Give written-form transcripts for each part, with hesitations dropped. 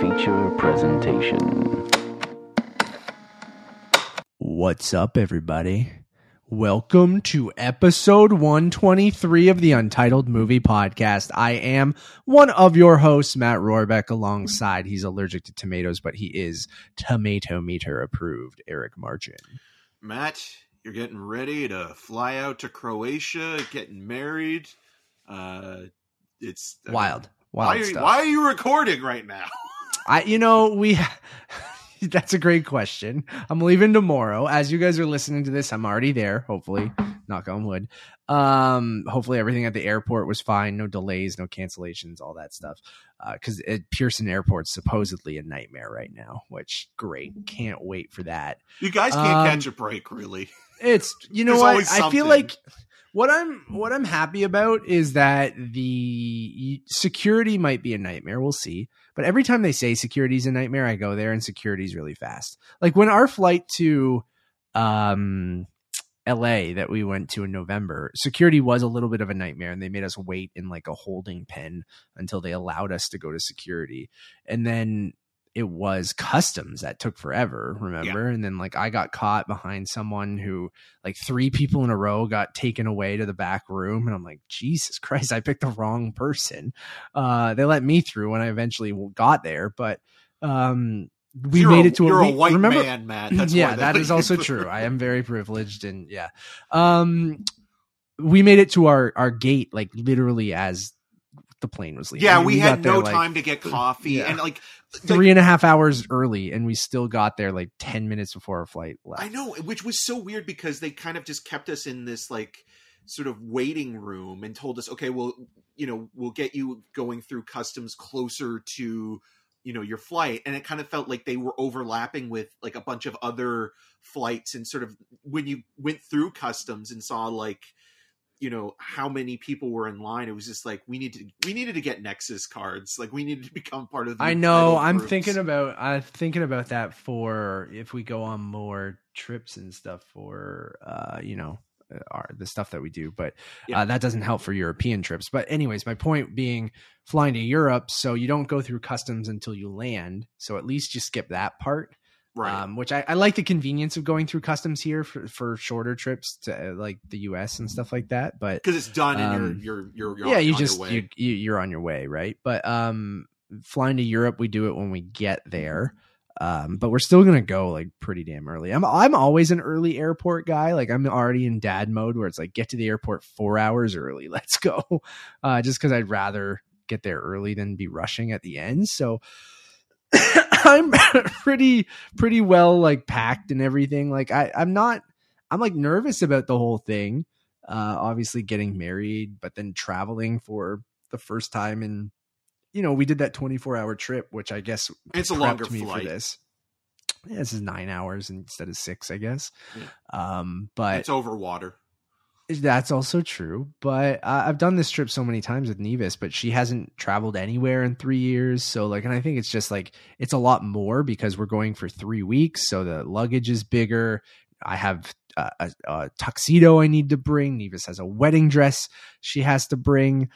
feature presentation. What's up, everybody? Welcome to episode 123 of the Untitled Movie Podcast. I am one of your hosts, Matt Rorabeck, alongside, he's allergic to tomatoes, but he is Tomato Meter approved, Eric Marchen. Matt, you're getting ready to fly out to Croatia, getting married. It's wild. Why are you recording right now? That's a great question. I'm leaving tomorrow. As you guys are listening to this, I'm already there. Hopefully, knock on wood. Hopefully everything at the airport was fine. No delays, no cancellations, all that stuff. Because Pearson Airport's supposedly a nightmare right now, which great. Can't wait for that. You guys can't catch a break, really. I feel like what I'm happy about is that the security might be a nightmare. We'll see. But every time they say security's a nightmare, I go there and security's really fast. Like when our flight to LA that we went to in November, security was a little bit of a nightmare and they made us wait in like a holding pen until they allowed us to go to security. And then it was customs that took forever, remember? Yeah. And then like I got caught behind someone who like three people in a row got taken away to the back room. And I'm like, Jesus Christ, I picked the wrong person. They let me through when I eventually got there, but we made it to a white man, Matt. That's yeah, that is also true. I am very privileged and yeah. We made it to our gate, like literally as the plane was leaving. Yeah, we had no time to get coffee and like 3.5 hours early, and we still got there like 10 minutes before our flight left. I know, which was so weird because they kind of just kept us in this like sort of waiting room and told us, okay, well, you know, we'll get you going through customs closer to, you know, your flight. And it kind of felt like they were overlapping with like a bunch of other flights, and sort of when you went through customs and saw like, you know, how many people were in line, it was just like we needed to get Nexus cards, like we needed to become part of the I'm thinking about that for if we go on more trips and stuff for the stuff that we do, but that doesn't help for European trips. But anyways, my point being, flying to Europe, so you don't go through customs until you land, so at least you skip that part. Right. Which I like the convenience of going through customs here for shorter trips to like the US and stuff like that, but because it's done and you're on your way, right? But flying to Europe, we do it when we get there. But we're still gonna go like pretty damn early. I'm always an early airport guy. Like I'm already in dad mode where it's like get to the airport 4 hours early. Let's go, just because I'd rather get there early than be rushing at the end. So. I'm pretty well like packed and everything. Like I'm like nervous about the whole thing. Obviously getting married, but then traveling for the first time. And, you know, we did that 24-hour trip, which I guess it's a longer flight for this. Yeah, this is 9 hours instead of 6, I guess. Yeah. But it's over water. That's also true, but I've done this trip so many times with Nevis, but she hasn't traveled anywhere in 3 years. So like, and I think it's just like, it's a lot more because we're going for 3 weeks. So the luggage is bigger. I have a tuxedo I need to bring. Nevis has a wedding dress she has to bring.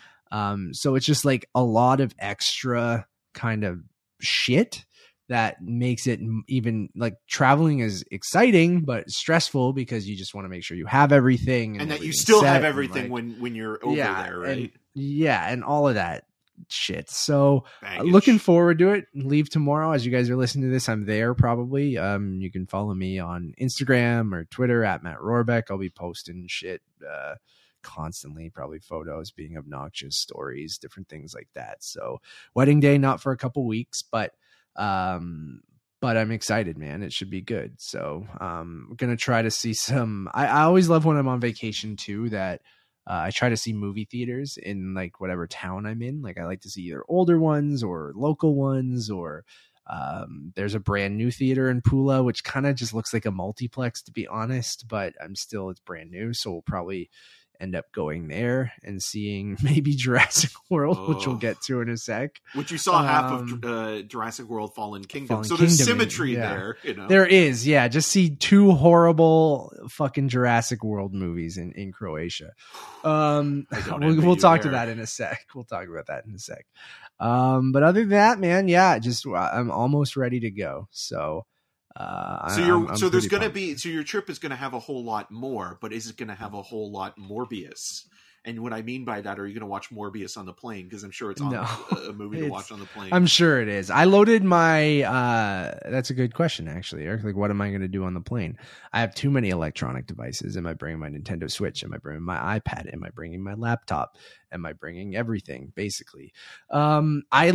So it's just like a lot of extra kind of shit that makes it even like traveling is exciting, but stressful because you just want to make sure you have everything. And that you still have everything like, when you're over there, right? And, and all of that shit. So looking forward to it. Leave tomorrow. As you guys are listening to this, I'm there probably. You can follow me on Instagram or Twitter at Matt Rorabeck. I'll be posting shit constantly, probably photos, being obnoxious, stories, different things like that. So wedding day, not for a couple weeks, but I'm excited, man. It should be good. So we're going to try to see some, I always love when I'm on vacation too, that I try to see movie theaters in like whatever town I'm in. Like I like to see either older ones or local ones, or there's a brand new theater in Pula, which kind of just looks like a multiplex to be honest, but it's brand new. So we'll probably end up going there and seeing maybe Jurassic World, which we'll get to in a sec. Which you saw half of Jurassic World Fallen Kingdom. There's symmetry there. You know? There is, yeah. Just see two horrible fucking Jurassic World movies in Croatia. We'll talk to that in a sec. We'll talk about that in a sec. But other than that, man, yeah, just I'm almost ready to go. So your trip is going to have a whole lot more, but is it going to have a whole lot Morbius? And what I mean by that, are you going to watch Morbius on the plane? Because I'm sure it's a movie to watch on the plane. I'm sure it is. I loaded my that's a good question, actually, Eric. Like, what am I going to do on the plane? I have too many electronic devices. Am I bringing my Nintendo Switch? Am I bringing my iPad? Am I bringing my laptop? Am I bringing everything, basically? I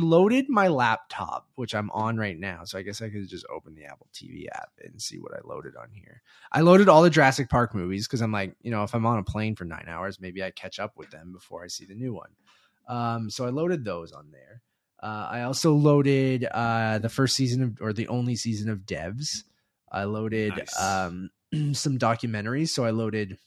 loaded my laptop, which I'm on right now. So I guess I could just open the Apple TV app and see what I loaded on here. I loaded all the Jurassic Park movies because I'm like, you know, if I'm on a plane for 9 hours, maybe I catch up with them before I see the new one. So I loaded those on there. I also loaded the first season of, or the only season of Devs. I loaded some documentaries. So I loaded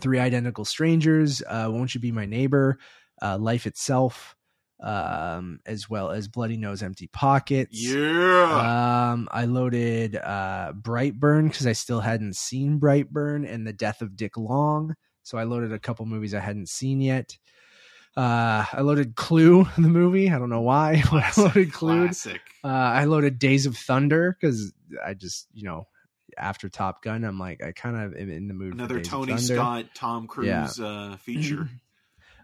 Three Identical Strangers, Won't You Be My Neighbor, Life Itself, as well as Bloody Nose, Empty Pockets. Yeah. I loaded Brightburn because I still hadn't seen Brightburn, and The Death of Dick Long. So I loaded a couple movies I hadn't seen yet. I loaded Clue, the movie. I don't know why. Classic, I loaded Clue. Classic. I loaded Days of Thunder because I just, you know, after Top Gun, I'm like, I kind of am in the mood. Another for Days Tony of Thunder. Scott, Tom Cruise feature.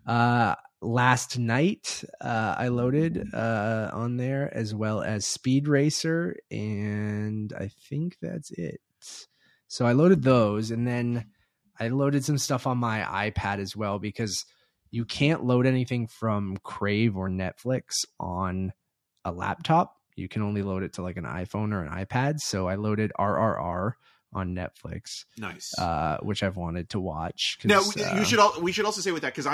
Last Night, I loaded on there, as well as Speed Racer, and I think that's it. So I loaded those, and then I loaded some stuff on my iPad as well, because you can't load anything from Crave or Netflix on a laptop. You can only load it to like an iPhone or an iPad. So I loaded RRR on Netflix. Nice. Which I've wanted to watch. Now, we should also say with that, because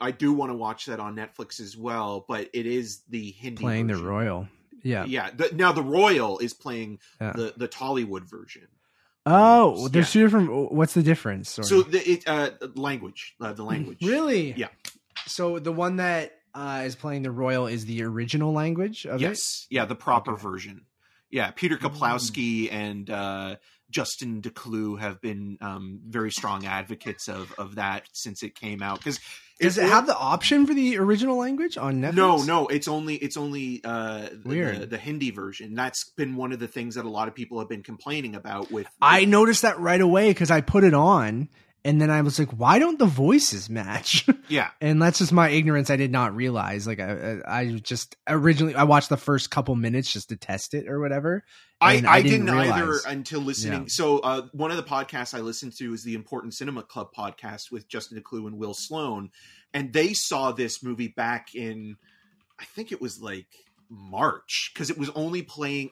I do want to watch that on Netflix as well, but it is the Hindi playing version. The Royal. Yeah. Yeah. Now the Royal is playing the Tollywood version. Oh, there's two different. What's the difference? Sorry. So the language. Really? Yeah. So the one that is playing the Royal is the original language of it? Yeah, the proper version. Yeah, Peter Kaplowski and Justin DeClue have been very strong advocates of that since it came out. Does it have the option for the original language on Netflix? No, it's only the Hindi version. That's been one of the things that a lot of people have been complaining about. I noticed that right away because I put it on, and then I was like, why don't the voices match? Yeah, and that's just my ignorance. I did not realize. Like I just originally I watched the first couple minutes just to test it or whatever. I didn't either until listening. Yeah. So one of the podcasts I listened to is the Important Cinema Club podcast with Justin DeClue and Will Sloan. And they saw this movie back in, I think it was like March, because it was only playing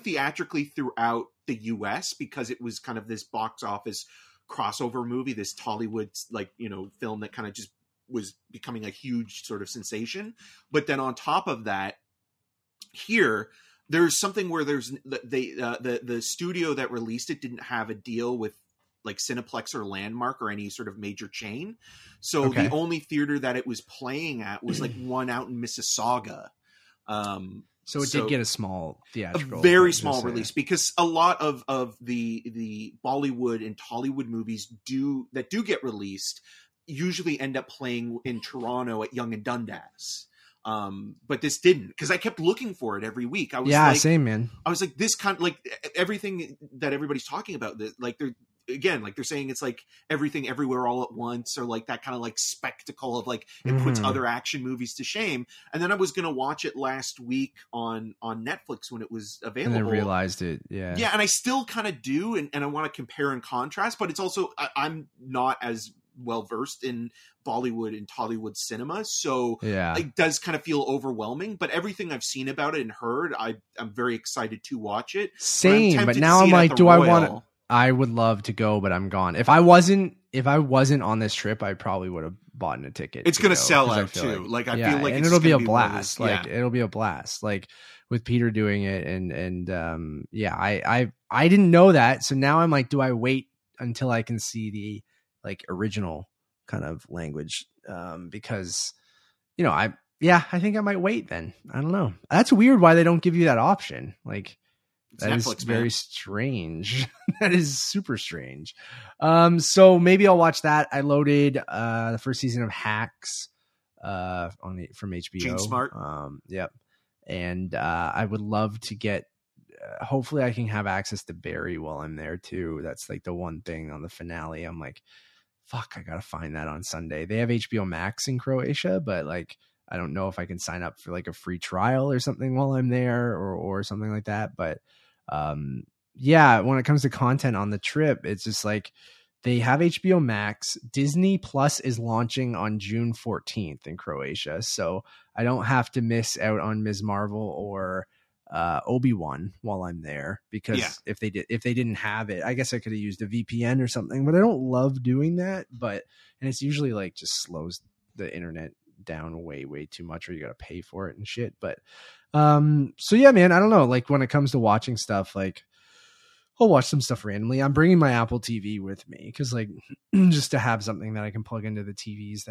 theatrically throughout the US because it was kind of this box office crossover movie, this Tollywood, like, you know, film that kind of just was becoming a huge sort of sensation. But then on top of that, here, there's something where the studio that released it didn't have a deal with like Cineplex or Landmark or any sort of major chain. So the only theater that it was playing at was like one out in Mississauga. So it did get a small theatrical, a very small release, because a lot of the Bollywood and Tollywood movies that do get released usually end up playing in Toronto at Yonge and Dundas. But this didn't, because I kept looking for it every week. I was same, man. I was like, this kind of like everything that everybody's talking about, this, like they're saying it's like Everything Everywhere All at Once, or like that kind of like spectacle of like it puts other action movies to shame. And then I was going to watch it last week on Netflix when it was available. And I realized it. Yeah. Yeah. And I still kind of do. And I want to compare and contrast, but it's also, I'm not as well versed in Bollywood and Tollywood cinema. So it does kind of feel overwhelming, but everything I've seen about it and heard, I'm very excited to watch it. Same. But now I'm like, do I want to? I would love to go, but I'm gone. If I wasn't on this trip, I probably would have bought a ticket. It's going to sell out too. It'll be a blast. Like with Peter doing it I didn't know that. So now I'm like, do I wait until I can see the like original kind of language, because, you know, I think I might wait then. I don't know. That's weird why they don't give you that option. Like, that Netflix, is very strange. That is super strange. So maybe I'll watch that. I loaded the first season of Hacks from HBO. Gene Smart. Yep. And I would love to get. Hopefully, I can have access to Barry while I'm there too. That's like the one thing on the finale. I'm like, fuck, I gotta find that on Sunday. They have HBO Max in Croatia, but like, I don't know if I can sign up for like a free trial or something while I'm there, or something like that. But yeah, when it comes to content on the trip, it's just like they have HBO Max. Disney Plus is launching on June 14th in Croatia. So I don't have to miss out on Ms. Marvel or Obi-Wan while I'm there, because if they didn't have it, I guess I could have used a VPN or something, but I don't love doing that. But, and it's usually like just slows the internet down way too much, or you gotta pay for it and shit. But so yeah, man, I don't know, like when it comes to watching stuff, like I'll watch some stuff randomly. I'm bringing my Apple TV with me, because like just to have something that I can plug into the TVs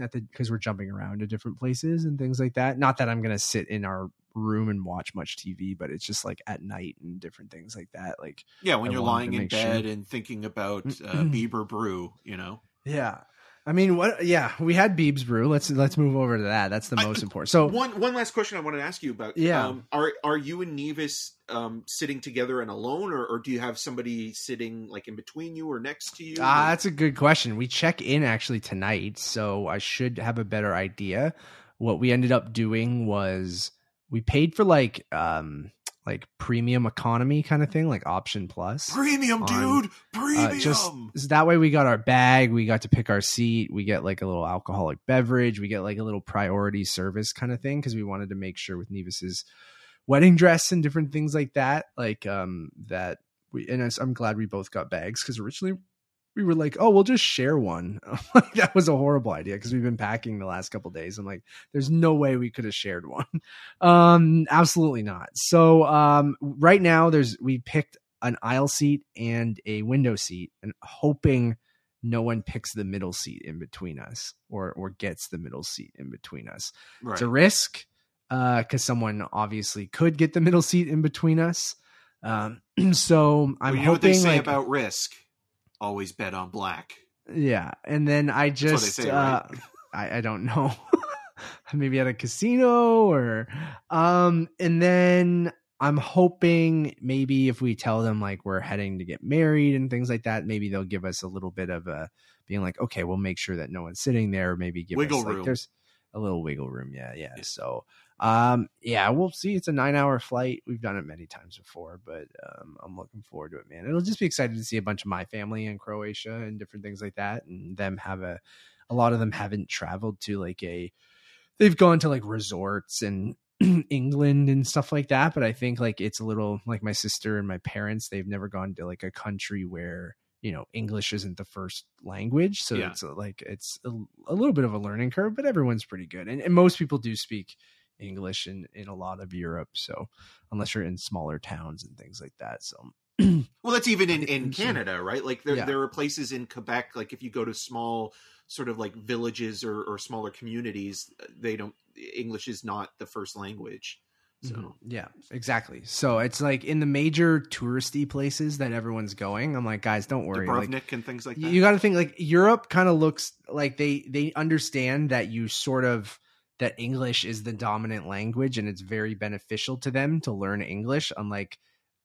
because we're jumping around to different places and things like that. Not that I'm gonna sit in our room and watch much TV, but it's just like at night and different things like that. Like, yeah, when you're lying in bed and thinking about Biebs Brew, you know. Yeah, I mean, what? Yeah, we had Biebs Brew. Let's move over to that. That's the most important. So one last question I wanted to ask you about. Yeah, are you and Nevis sitting together and alone, or do you have somebody sitting like in between you or next to you? That's a good question. We check in actually tonight, so I should have a better idea. What we ended up doing was we paid for like premium economy kind of thing, like option plus premium. Just that way we got our bag, we got to pick our seat, we get like a little alcoholic beverage, we get like a little priority service kind of thing, because we wanted to make sure with Nevis's wedding dress and different things like that, like that we, and I'm glad we both got bags, because originally we were like, oh, we'll just share one. That was a horrible idea, because we've been packing the last couple of days. I'm like, there's no way we could have shared one. Absolutely not. So right now we picked an aisle seat and a window seat, and hoping no one picks the middle seat in between us, or gets the middle seat in between us. Right. It's a risk, because someone obviously could get the middle seat in between us. So I'm hoping, what they say like, about risk. Always bet on black. Yeah. And then I just, say, right? I don't know, maybe at a casino or, and then I'm hoping maybe if we tell them like we're heading to get married and things like that, maybe they'll give us a little bit of a being like, okay, we'll make sure that no one's sitting there. Maybe give wiggle us room. Like, there's a little wiggle room. Yeah. Yeah. So, yeah, we'll see. It's a 9-hour flight. We've done it many times before, but I'm looking forward to it, man. It'll just be exciting to see a bunch of my family in Croatia and different things like that, and them have a lot of them haven't traveled to like they've gone to like resorts and England and stuff like that, but I think like it's a little like my sister and my parents, they've never gone to like a country where, you know, English isn't the first language. So yeah. It's like it's a little bit of a learning curve, but everyone's pretty good, and most people do speak English in a lot of Europe, so unless you're in smaller towns and things like that. So well, that's even in Canada, right? Like there are places in Quebec, like if you go to small sort of like villages or smaller communities, they don't, English is not the first language. So yeah, exactly. So it's like in the major touristy places that everyone's going, I'm like, guys, don't worry. Dubrovnik like, and things like that. You got to think like Europe kind of looks like they understand that you sort of that English is the dominant language, and it's very beneficial to them to learn English. Unlike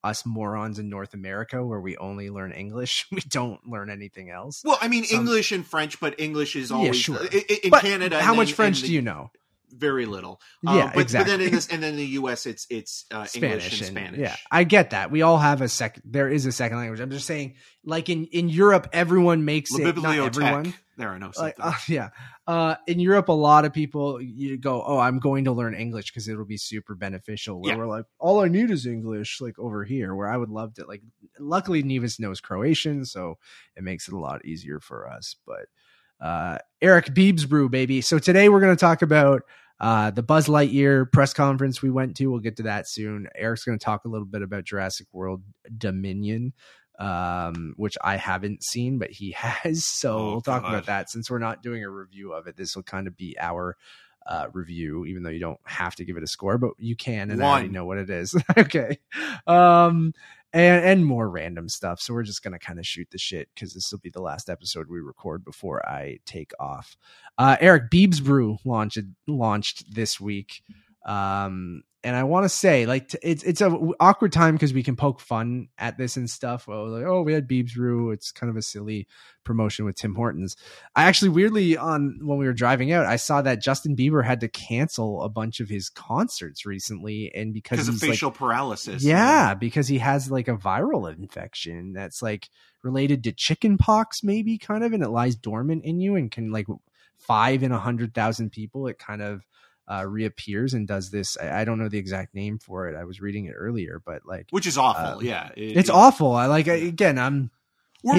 us morons in North America, where we only learn English, we don't learn anything else. Well, I mean, English and French, but English is always in Canada. How much French do you know? Very little. Exactly. But then in the U.S., it's English and Spanish. Yeah, I get that. We all have there is a second language. I'm just saying, like in Europe, everyone makes it. Not everyone. There are no symptoms. In Europe, a lot of people, you go, oh, I'm going to learn English because it'll be super beneficial. Where we're like, all I need is English, like over here, where I would love to. Like, luckily, Nevis knows Croatian, so it makes it a lot easier for us. But Eric, Biebs Brew, baby. So today we're going to talk about the Buzz Lightyear press conference we went to. We'll get to that soon. Eric's going to talk a little bit about Jurassic World Dominion. which I haven't seen, but he has. So we'll talk about that. Since we're not doing a review of it, this will kind of be our review, even though you don't have to give it a score, but you can. And I already know what it is. Okay. And more random stuff. So we're just going to kind of shoot the shit because this will be the last episode we record before I take off. Eric, Biebs Brew launched this week. And I want to say, like, it's an awkward time because we can poke fun at this and stuff. Well, like, oh, we had Biebs Brew. It's kind of a silly promotion with Tim Hortons. I actually, weirdly, when we were driving out, I saw that Justin Bieber had to cancel a bunch of his concerts recently, and because of facial paralysis. Yeah, because he has like a viral infection that's like related to chicken pox, maybe kind of, and it lies dormant in you and can, like, 5 in 100,000 people, it kind of reappears and does this. I don't know the exact name for it. I was reading it earlier, but like, which is awful. Yeah. It's awful. We're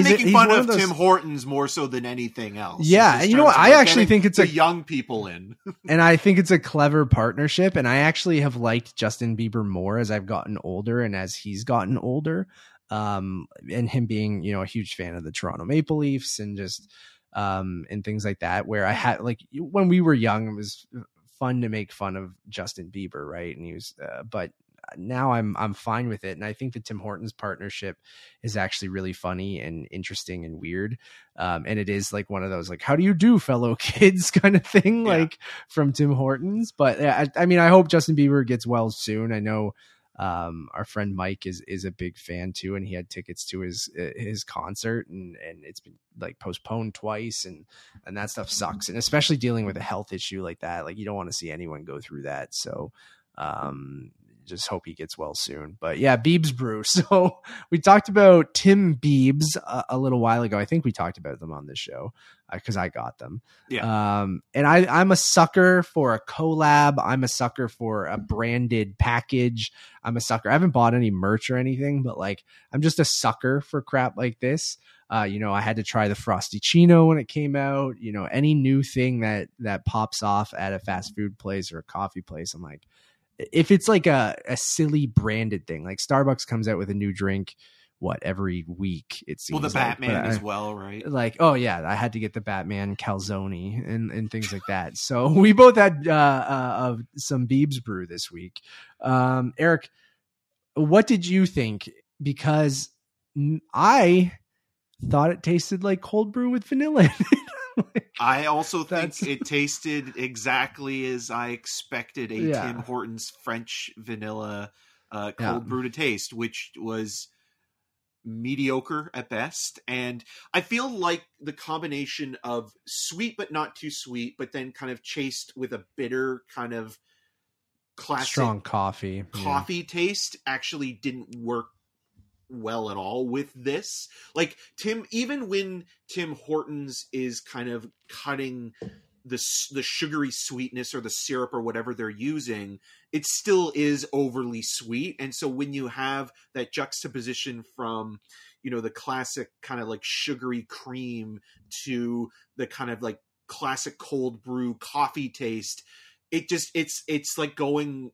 making fun of Tim Hortons more so than anything else. Yeah. And you know what? I actually think it's young people in, and I think it's a clever partnership. And I actually have liked Justin Bieber more as I've gotten older and as he's gotten older, and him being, you know, a huge fan of the Toronto Maple Leafs and just, and things like that, where I had, like, when we were young, it was fun to make fun of Justin Bieber, right? And he was, but now I'm fine with it, and I think the Tim Hortons partnership is actually really funny and interesting and weird, and it is like one of those, like, how do you do, fellow kids, kind of thing, like from Tim Hortons. But I mean, I hope Justin Bieber gets well soon. I know our friend Mike is a big fan too, and he had tickets to his concert, and it's been like postponed twice, and that stuff sucks. And especially dealing with a health issue like that, like, you don't want to see anyone go through that. So, just hope he gets well soon. But yeah, Biebs Brew. So we talked about Tim Biebs a little while ago. I think we talked about them on this show because I got them. Yeah. And I'm a sucker for a collab. I'm a sucker for a branded package. I'm a sucker. I haven't bought any merch or anything, but like, I'm just a sucker for crap like this. You know, I had to try the Frosty Chino when it came out. You know, any new thing that pops off at a fast food place or a coffee place, I'm like, if it's like a silly branded thing, like Starbucks comes out with a new drink, every week, it seems. Well, the Batman as well, right? Like, oh yeah, I had to get the Batman calzone and things like that. So we both had some Biebs Brew this week. Eric, what did you think? Because I thought it tasted like cold brew with vanilla in it. I also think it tasted exactly as I expected Tim Hortons French vanilla cold brew to taste, which was mediocre at best. And I feel like the combination of sweet but not too sweet, but then kind of chased with a bitter kind of classic strong coffee taste actually didn't work well at all with this. Like, even when Tim Hortons is kind of cutting the sugary sweetness or the syrup or whatever they're using, it still is overly sweet. And so when you have that juxtaposition from, you know, the classic kind of like sugary cream to the kind of like classic cold brew coffee taste, it just, it's like going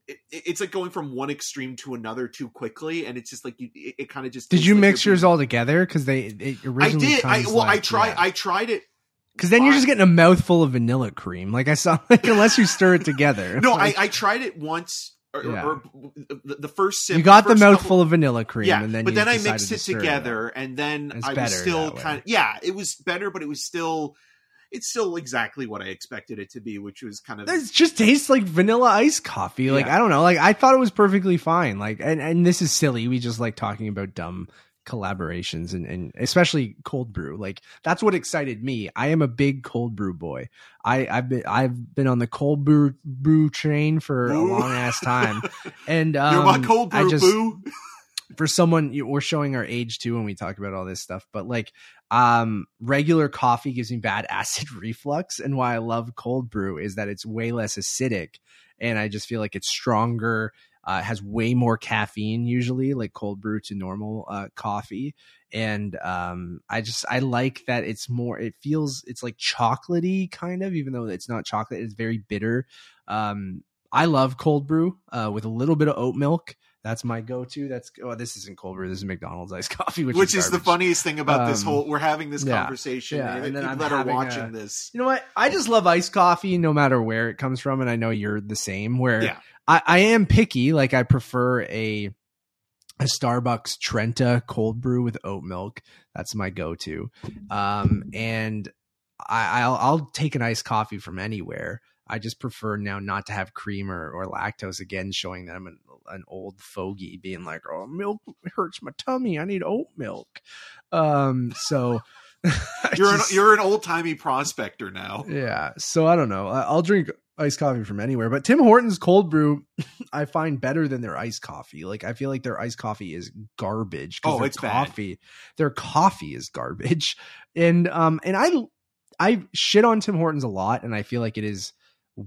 from one extreme to another too quickly. And it's just like, it kind of just, did you mix yours all together? Cause it originally, I did. I tried it. Cause then you're just getting a mouthful of vanilla cream. Like I saw, like, unless you stir it together. No, like, I tried it once or the first sip. You got the mouthful of vanilla cream. Yeah. And then but then I mixed it together and then I was still kind of, it was better, but it was still, it's still exactly what I expected it to be, which was kind of... It just tastes like vanilla iced coffee. Like, I don't know. Like, I thought it was perfectly fine. Like, and this is silly. We just like talking about dumb collaborations and especially cold brew. Like, that's what excited me. I am a big cold brew boy. I've been on the cold brew train for a long ass time. And you're my cold brew boo. For someone, we're showing our age too when we talk about all this stuff, but like, regular coffee gives me bad acid reflux, and why I love cold brew is that it's way less acidic, and I just feel like it's stronger. Has way more caffeine usually, like cold brew to normal coffee, and I like that it's more. It feels, it's like chocolatey kind of, even though it's not chocolate. It's very bitter. I love cold brew with a little bit of oat milk. That's my go-to. That's, oh, this isn't cold brew. This is McDonald's iced coffee, which is the funniest thing about this whole, we're having this conversation and then people that are watching this. You know what? I just love iced coffee no matter where it comes from. And I know you're the same where I am picky. Like I prefer a Starbucks Trenta cold brew with oat milk. That's my go-to. And I'll take an iced coffee from anywhere. I just prefer now not to have cream or lactose, again, showing that I'm an old fogey being like, oh, milk hurts my tummy. I need oat milk. So you're an old timey prospector now. Yeah. So I don't know. I'll drink iced coffee from anywhere, but Tim Hortons cold brew, I find better than their iced coffee. Like I feel like their iced coffee is garbage. Oh, it's coffee. Bad. Their coffee is garbage. And I shit on Tim Hortons a lot. And I feel like it is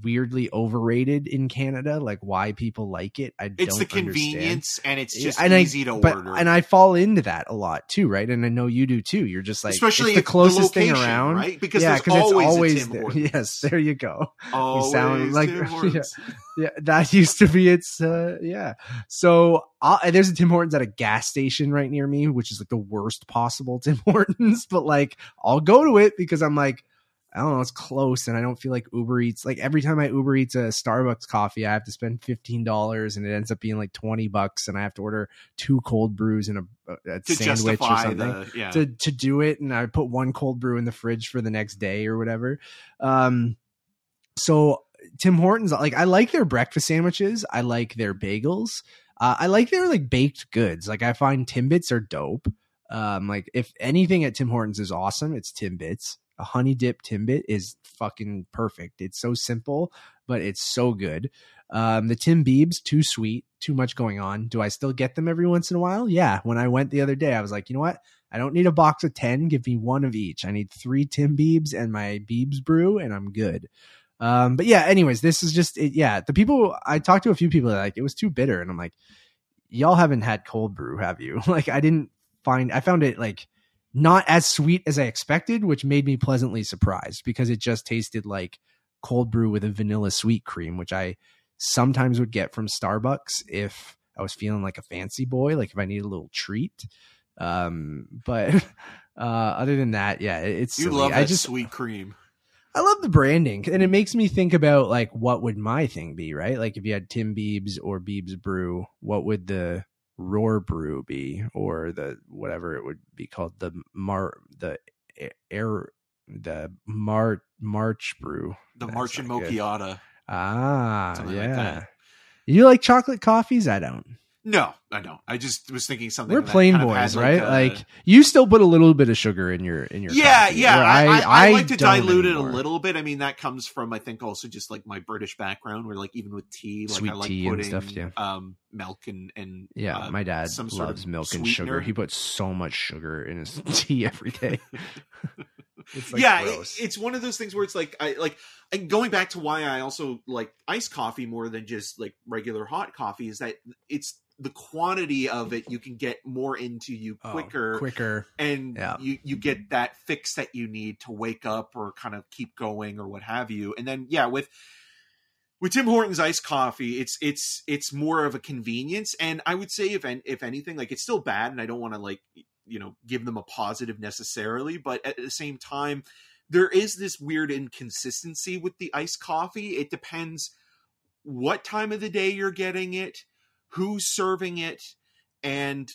weirdly overrated in Canada, like why people like it. It's the convenience understand. And it's just easy to order. And I fall into that a lot too, right? And I know you do too. You're just like, especially it's the closest the location, thing around, right? Because there's always Tim Hortons. Yes, there you go. Always sound like Tim Hortons. Yeah, that used to be its. So there's a Tim Hortons at a gas station right near me, which is like the worst possible Tim Hortons. But like, I'll go to it because I'm like, I don't know, it's close and I don't feel like Uber Eats. Like every time I Uber Eats a Starbucks coffee, I have to spend $15 and it ends up being like $20 and I have to order 2 cold brews and a sandwich or something to do it. And I put 1 cold brew in the fridge for the next day or whatever. So Tim Hortons, like I like their breakfast sandwiches. I like their bagels. I like their like baked goods. Like I find Timbits are dope. Like if anything at Tim Hortons is awesome, it's Timbits. A honey dip Timbit is fucking perfect. It's so simple, but it's so good. The Tim Biebs, too sweet, too much going on. Do I still get them every once in a while? Yeah. When I went the other day, I was like, you know what? I don't need a box of 10. Give me 1 of each. I need 3 Tim Biebs and my Biebs brew and I'm good. But yeah, anyways, this is just it. Yeah. The people I talked to, a few people are like, it was too bitter. And I'm like, y'all haven't had cold brew, have you? Like I found it like not as sweet as I expected, which made me pleasantly surprised because it just tasted like cold brew with a vanilla sweet cream, which I sometimes would get from Starbucks if I was feeling like a fancy boy, like if I needed a little treat. But other than that, yeah, it's silly. You love that sweet cream. I love the branding and it makes me think about like, what would my thing be, right? Like if you had Tim Biebs or Biebs Brew, what would the Roar Brew be, or the whatever it would be called, March Brew, the March and Mochiata. Something like that. You like chocolate coffees? I don't. No, I don't. I just was thinking something. We're plain boys, right? Like you still put a little bit of sugar in your coffee. Yeah. I like to dilute it a little bit. I mean, that comes from I think also just like my British background, where like even with tea, like sweet I like tea putting and stuff, milk and my dad loves milk and sweetener. Sugar. He puts so much sugar in his tea every day. It's like it's one of those things where it's like and going back to why I also like iced coffee more than just like regular hot coffee is that it's the quantity of it you can get more into you quicker. And you get that fix that you need to wake up or kind of keep going or what have you. And then, with Tim Hortons iced coffee, it's more of a convenience. And I would say if anything, like it's still bad and I don't want to like, give them a positive necessarily, but at the same time, there is this weird inconsistency with the iced coffee. It depends what time of the day you're getting it, who's serving it, and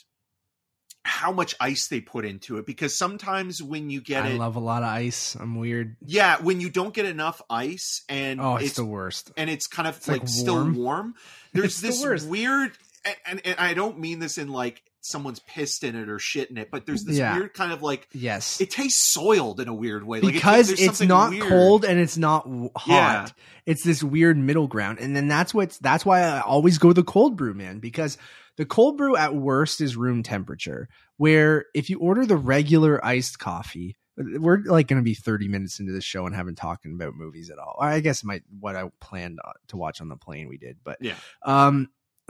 how much ice they put into it. Because sometimes when you get I love a lot of ice. I'm weird. Yeah, when you don't get enough ice and it's the worst. And it's kind of like still warm. There's this weird, and I don't mean this in like someone's pissed in it or shit in it, but there's this weird kind of like, yes, it tastes soiled in a weird way. Because like it's not weird. Cold and it's not hot. Yeah. It's this weird middle ground. And then that's why I always go the cold brew, man, because the cold brew at worst is room temperature, where if you order the regular iced coffee, we're like going to be 30 minutes into the show and haven't talking about movies at all. I guess what I planned to watch on the plane we did, but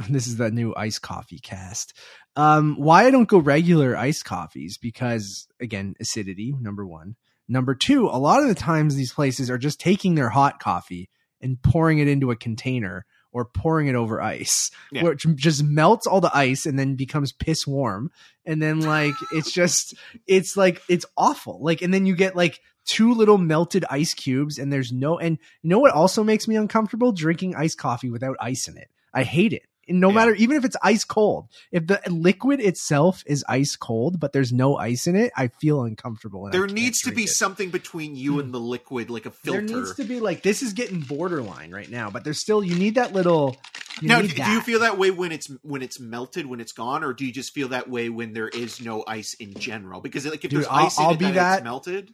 this is the new iced coffee cast. Why I don't go regular iced coffees, because again, acidity, number one. Number two, a lot of the times these places are just taking their hot coffee and pouring it into a container or pouring it over ice, which just melts all the ice and then becomes piss warm. And then like, it's just, it's like, it's awful. Like, and then you get like two little melted ice cubes and there's no, and you know what also makes me uncomfortable? Drinking iced coffee without ice in it. I hate it. And no matter, even if it's ice cold, if the liquid itself is ice cold, but there's no ice in it, I feel uncomfortable. There needs to be something between you and the liquid, like a filter. There needs to be like, this is getting borderline right now, but there's still, you need that little. Now, do you feel that way when it's melted, when it's gone, or do you just feel that way when there is no ice in general? Because like if there's ice in it and it's melted.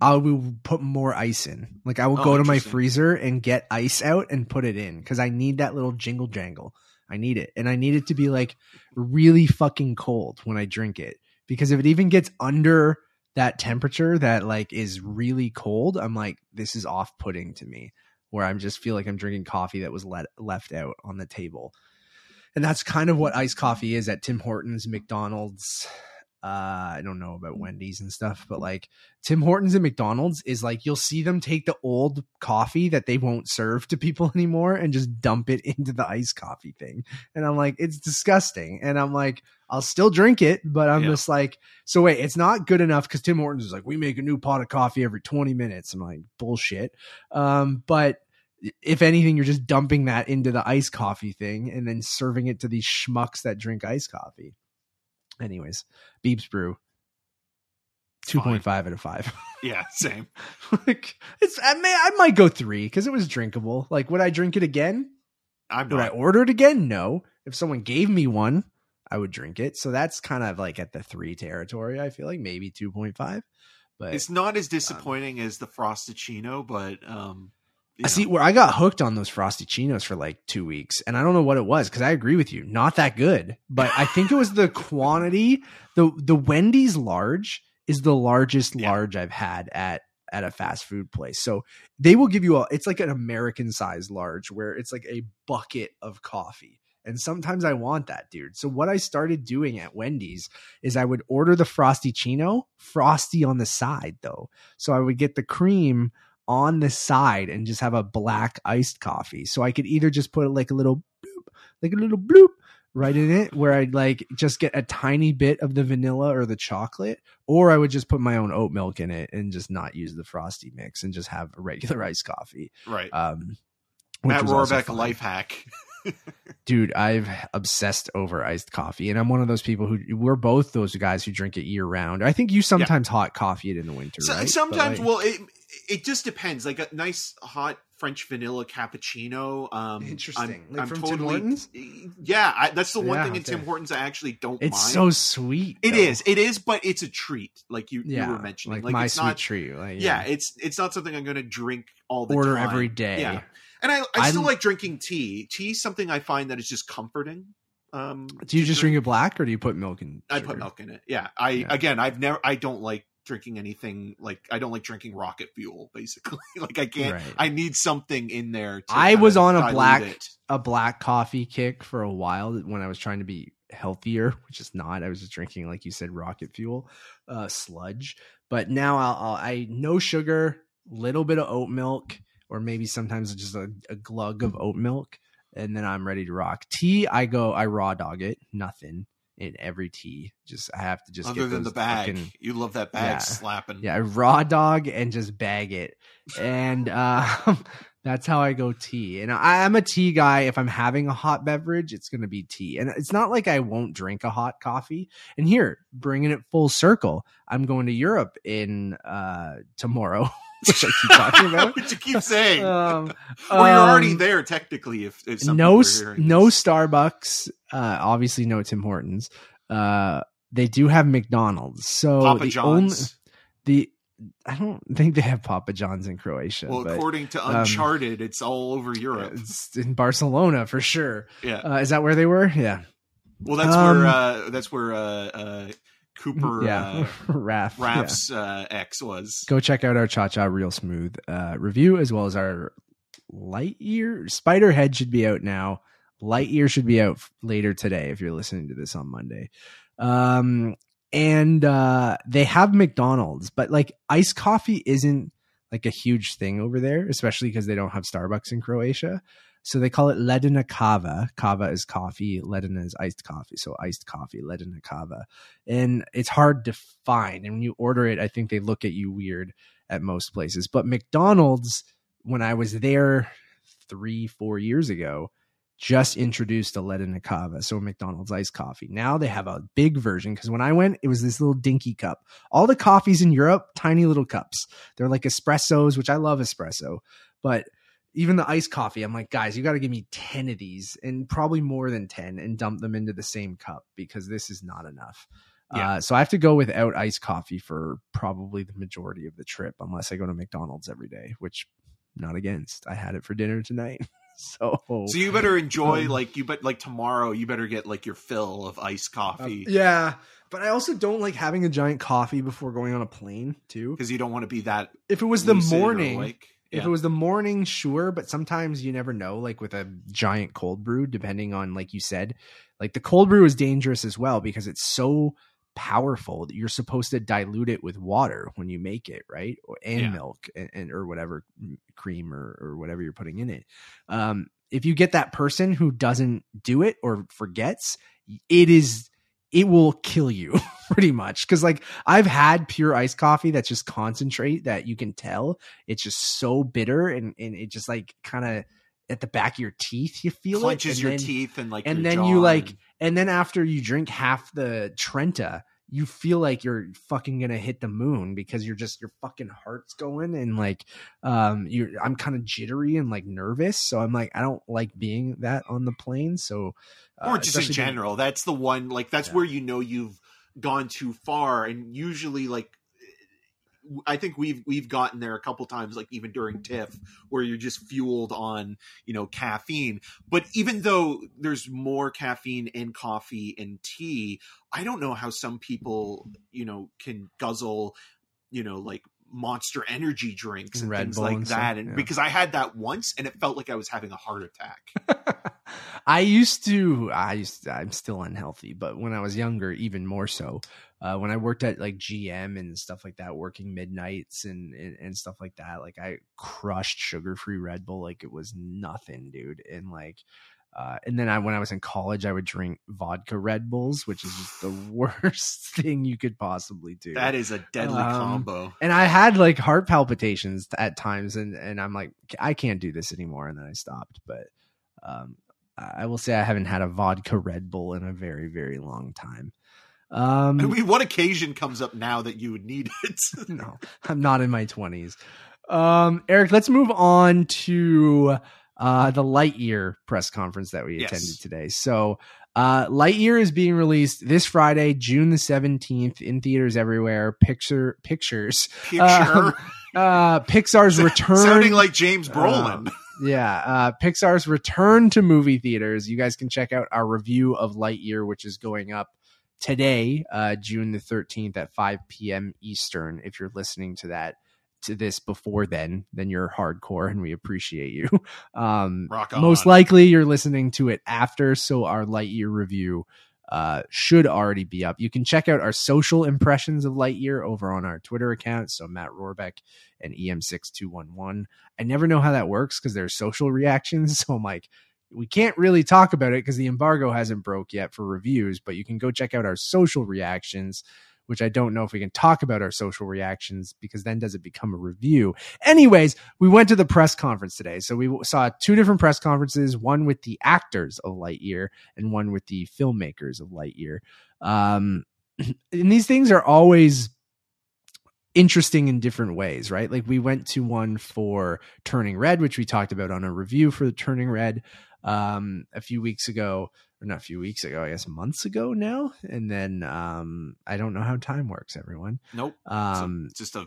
I will put more ice in. Like I will go to my freezer and get ice out and put it in because I need that little jingle jangle. I need it. And I need it to be like really fucking cold when I drink it, because if it even gets under that temperature that like is really cold, I'm like, this is off putting to me, where I'm just feel like I'm drinking coffee that was left out on the table. And that's kind of what iced coffee is at Tim Hortons, McDonald's. I don't know about Wendy's and stuff, but like Tim Hortons and McDonald's is like, you'll see them take the old coffee that they won't serve to people anymore and just dump it into the iced coffee thing. And I'm like, it's disgusting. And I'm like, I'll still drink it, but I'm just like, so wait, it's not good enough because Tim Hortons is like, we make a new pot of coffee every 20 minutes. I'm like, bullshit. But if anything, you're just dumping that into the iced coffee thing and then serving it to these schmucks that drink iced coffee. Anyways, Biebs Brew, 2.5 out of 5. Yeah, same. Like it's, I might go 3 because it was drinkable. Like, would I drink it again? Would I order it again? No. If someone gave me one, I would drink it. So that's kind of like at the 3 territory, I feel like. Maybe 2.5. But it's not as disappointing as the Frosty Chino, but... See, where I got hooked on those Frosty Chinos for like 2 weeks, and I don't know what it was because I agree with you, not that good. But I think it was the quantity. The Wendy's large is the largest large I've had at a fast food place. So they will give you a, it's like an American size large where it's like a bucket of coffee. And sometimes I want that, dude. So what I started doing at Wendy's is I would order the Frosty Chino, frosty on the side though. So I would get the cream on the side and just have a black iced coffee. So I could either just put like a little bloop right in it where I'd like just get a tiny bit of the vanilla or the chocolate, or I would just put my own oat milk in it and just not use the frosty mix and just have a regular iced coffee. Right. Matt Rorabeck life hack. Dude, I've obsessed over iced coffee, and I'm one of those people who we're both those guys who drink it year round. I think you sometimes hot coffee it in the winter. So, right? Sometimes, like, well, it just depends. Like a nice hot French vanilla cappuccino. Interesting. I'm from totally, Tim Hortons? Yeah, that's the one thing in Tim Hortons I actually don't mind. It's so sweet. It is, but it's a treat. Like you were mentioning, like my it's sweet not, treat. Like, it's not something I'm going to drink all the time every day. Yeah. And I still like drinking tea. Tea is something I find that is just comforting. Do you just drink it black, or do you put milk in? I put milk in it. Yeah. I don't like drinking anything. Like I don't like drinking rocket fuel, basically. Like I can't. Right. I need something in there. I was on a black coffee kick for a while when I was trying to be healthier, which is not. I was just drinking, like you said, rocket fuel, sludge. But now I no sugar, little bit of oat milk. Or maybe sometimes just a glug of oat milk, and then I'm ready to rock. Tea, I raw dog it. Nothing in every tea. Just I have to just other get than the bag. Fucking, you love that bag slapping. Yeah, I raw dog and just bag it, and that's how I go tea. And I'm a tea guy. If I'm having a hot beverage, it's gonna be tea. And it's not like I won't drink a hot coffee. And here, bringing it full circle, I'm going to Europe in tomorrow. Which I keep talking about. Which you keep saying. Or you're already there, technically. If no Starbucks, obviously no Tim Hortons. They do have McDonald's. So Papa John's. I don't think they have Papa John's in Croatia. Well, according to Uncharted, it's all over Europe. It's in Barcelona for sure. Yeah, is that where they were? Yeah. Well, that's where. That's where. Cooper Raff's ex was. Go check out our Cha Cha Real Smooth review, as well as our Lightyear. Spiderhead should be out now. Lightyear should be out later today if you're listening to this on Monday. And they have McDonald's, but like iced coffee isn't like a huge thing over there, especially because they don't have Starbucks in Croatia. So they call it ledena kava. Kava is coffee. Ledena is iced coffee. So iced coffee, ledena kava. And it's hard to find. And when you order it, I think they look at you weird at most places. But McDonald's, when I was there 3-4 years ago, just introduced a ledena kava. So McDonald's iced coffee. Now they have a big version, because when I went, it was this little dinky cup. All the coffees in Europe, tiny little cups. They're like espressos, which I love espresso. But even the iced coffee, I'm like, guys, you got to give me 10 of these, and probably more than 10, and dump them into the same cup, because this is not enough. Yeah. So I have to go without iced coffee for probably the majority of the trip, unless I go to McDonald's every day, which not against. I had it for dinner tonight. So you better enjoy tomorrow. You better get like your fill of iced coffee. Yeah. But I also don't like having a giant coffee before going on a plane too. Because you don't want to be that. If it was the morning, if it was the morning, sure. But sometimes you never know, like with a giant cold brew, depending on, like you said, like the cold brew is dangerous as well, because it's so powerful that you're supposed to dilute it with water when you make it, right? And milk and or whatever cream or whatever you're putting in it. If you get that person who doesn't do it or forgets, it will kill you pretty much. Cause like I've had pure iced coffee that's just concentrate that you can tell it's just so bitter and it just like kind of at the back of your teeth, you feel clenches your teeth and like, and then you like, and then after you drink half the Trenta, you feel like you're fucking going to hit the moon because you're just, your fucking heart's going and like, I'm kind of jittery and like nervous. So I'm like, I don't like being that on the plane. So, or just in general, that's the one, like, that's where, you know, you've gone too far. And usually like, I think we've gotten there a couple times, like even during TIFF, where you're just fueled on, caffeine. But even though there's more caffeine in coffee and tea, I don't know how some people, can guzzle, like Monster Energy drinks and Red things Bull like that. And because I had that once and it felt like I was having a heart attack. I'm still unhealthy, but when I was younger, even more so. When I worked at like GM and stuff like that, working midnights and stuff like that, like I crushed sugar-free Red Bull like it was nothing, dude. And like, and then when I was in college, I would drink vodka Red Bulls, which is just the worst thing you could possibly do. That is a deadly combo. And I had like heart palpitations at times, and I'm like, I can't do this anymore. And then I stopped, but I will say I haven't had a vodka Red Bull in a very, very long time. I mean, what occasion comes up now that you would need it? No, I'm not in my 20s. Eric, let's move on to the Lightyear press conference that we attended today. So Lightyear is being released this Friday, June the 17th, in theaters everywhere. Pixar's return. Sounding like James Brolin. Pixar's return to movie theaters. You guys can check out our review of Lightyear, which is going up today, June the 13th at 5 p.m. Eastern. If you're listening to this before then you're hardcore and we appreciate you. Rock on. Most likely you're listening to it after, so our Lightyear review should already be up. You can check out our social impressions of Lightyear over on our Twitter account. So Matt Rorabeck and EM6211. I never know how that works because there are social reactions. So I'm like, we can't really talk about it because the embargo hasn't broke yet for reviews, but you can go check out our social reactions, which I don't know if we can talk about our social reactions because then does it become a review? Anyways, we went to the press conference today. So we saw two different press conferences, one with the actors of Lightyear and one with the filmmakers of Lightyear. And these things are always interesting in different ways, right? Like we went to one for Turning Red, which we talked about on a review for the Turning Red months ago now. And then I don't know how time works, everyone. Nope. It's just a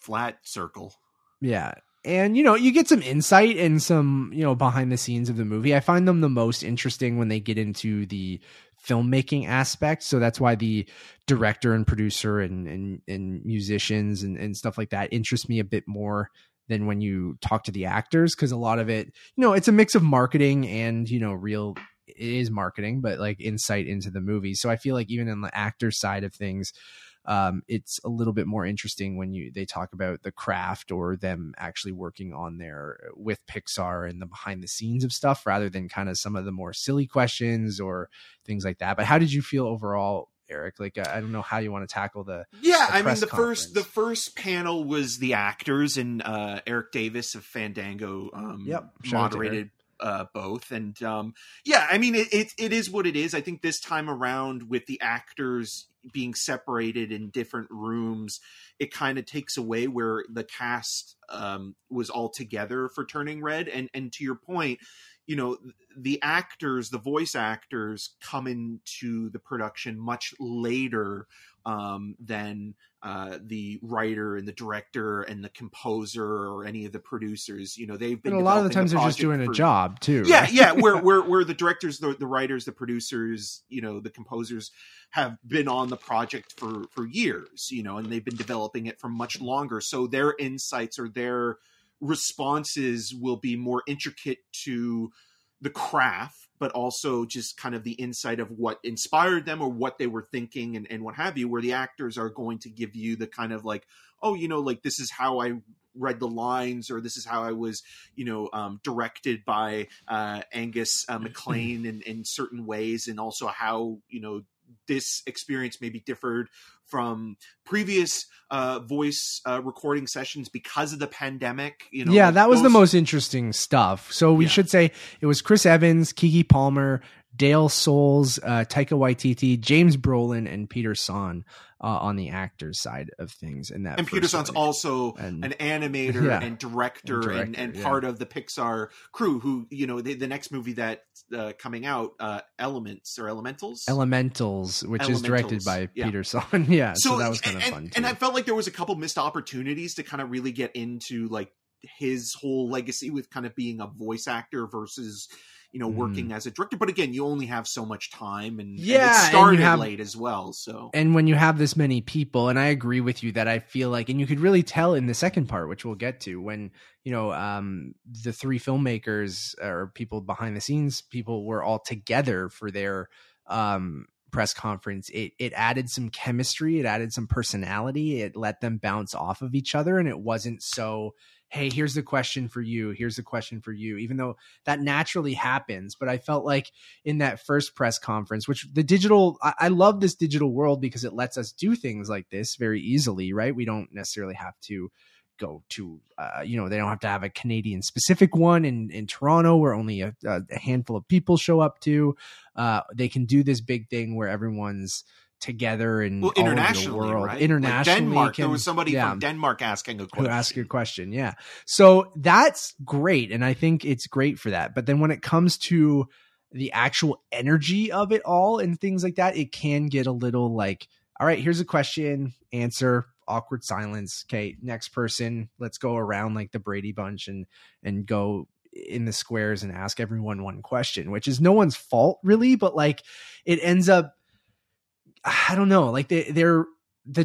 flat circle. Yeah. And, you get some insight and some, behind the scenes of the movie. I find them the most interesting when they get into the filmmaking aspect. So that's why the director and producer and musicians and stuff like that interests me a bit more than when you talk to the actors. Cause a lot of it, it's a mix of marketing and, it is marketing, but like insight into the movie. So I feel like even on the actor side of things, It's a little bit more interesting when they talk about the craft or them actually working on their with Pixar and the behind the scenes of stuff, rather than kind of some of the more silly questions or things like that. But how did you feel overall, Eric? Like, I don't know how you want to tackle the first panel was the actors, and Eric Davis of Fandango moderated both. And it is what it is. I think this time around, with the actors being separated in different rooms, it kind of takes away where the cast was all together for Turning Red. And to your point, you know, the actors, the voice actors, come into the production much later than the writer and the director and the composer or any of the producers. You know, they've been, and a lot of the times they're just doing a job too. Yeah, right? Yeah. Where the directors, the writers, the producers, you know, the composers have been on the project for years. You know, and they've been developing it for much longer. So their insights or their responses will be more intricate to the craft, but also just kind of the insight of what inspired them or what they were thinking and what have you, where the actors are going to give you the kind of like, oh, you know, like, this is how I read the lines, or this is how I was, you know, directed by Angus MacLane in certain ways, and also how, you know, this experience maybe differed from previous voice recording sessions because of the pandemic. You know, yeah, that was the most interesting stuff. So we should say it was Chris Evans, Keke Palmer, Dale Souls, Taika Waititi, James Brolin, and Peter Sohn on the actor's side of things. And Peter Sohn's also an animator and director and part of the Pixar crew who, you know, the next movie that coming out, Elementals, which is directed by Peter Sohn. Yeah. So that was kind of fun too. And I felt like there was a couple missed opportunities to kind of really get into like his whole legacy with kind of being a voice actor versus, you know, working as a director. But again, you only have so much time, and it started late as well. So, and when you have this many people, and I agree with you that I feel like, and you could really tell in the second part, which we'll get to, when, you know, the three filmmakers or people behind the scenes, people were all together for their press conference, it added some chemistry, it added some personality, it let them bounce off of each other. And it wasn't so, hey, here's the question for you, here's the question for you, even though that naturally happens. But I felt like in that first press conference, which I love this digital world because it lets us do things like this very easily, right? We don't necessarily have to go to, they don't have to have a Canadian specific one in Toronto where only a handful of people show up to. They can do this big thing where everyone's together and internationally, all over the world. Right? Internationally, like Denmark. There was somebody from Denmark asking a question. Who asked your question? Yeah, so that's great, and I think it's great for that. But then when it comes to the actual energy of it all and things like that, it can get a little like, all right, here's a question, answer, awkward silence. Okay, next person. Let's go around like the Brady Bunch and go in the squares and ask everyone one question, which is no one's fault really, but like it ends up, I don't know, like the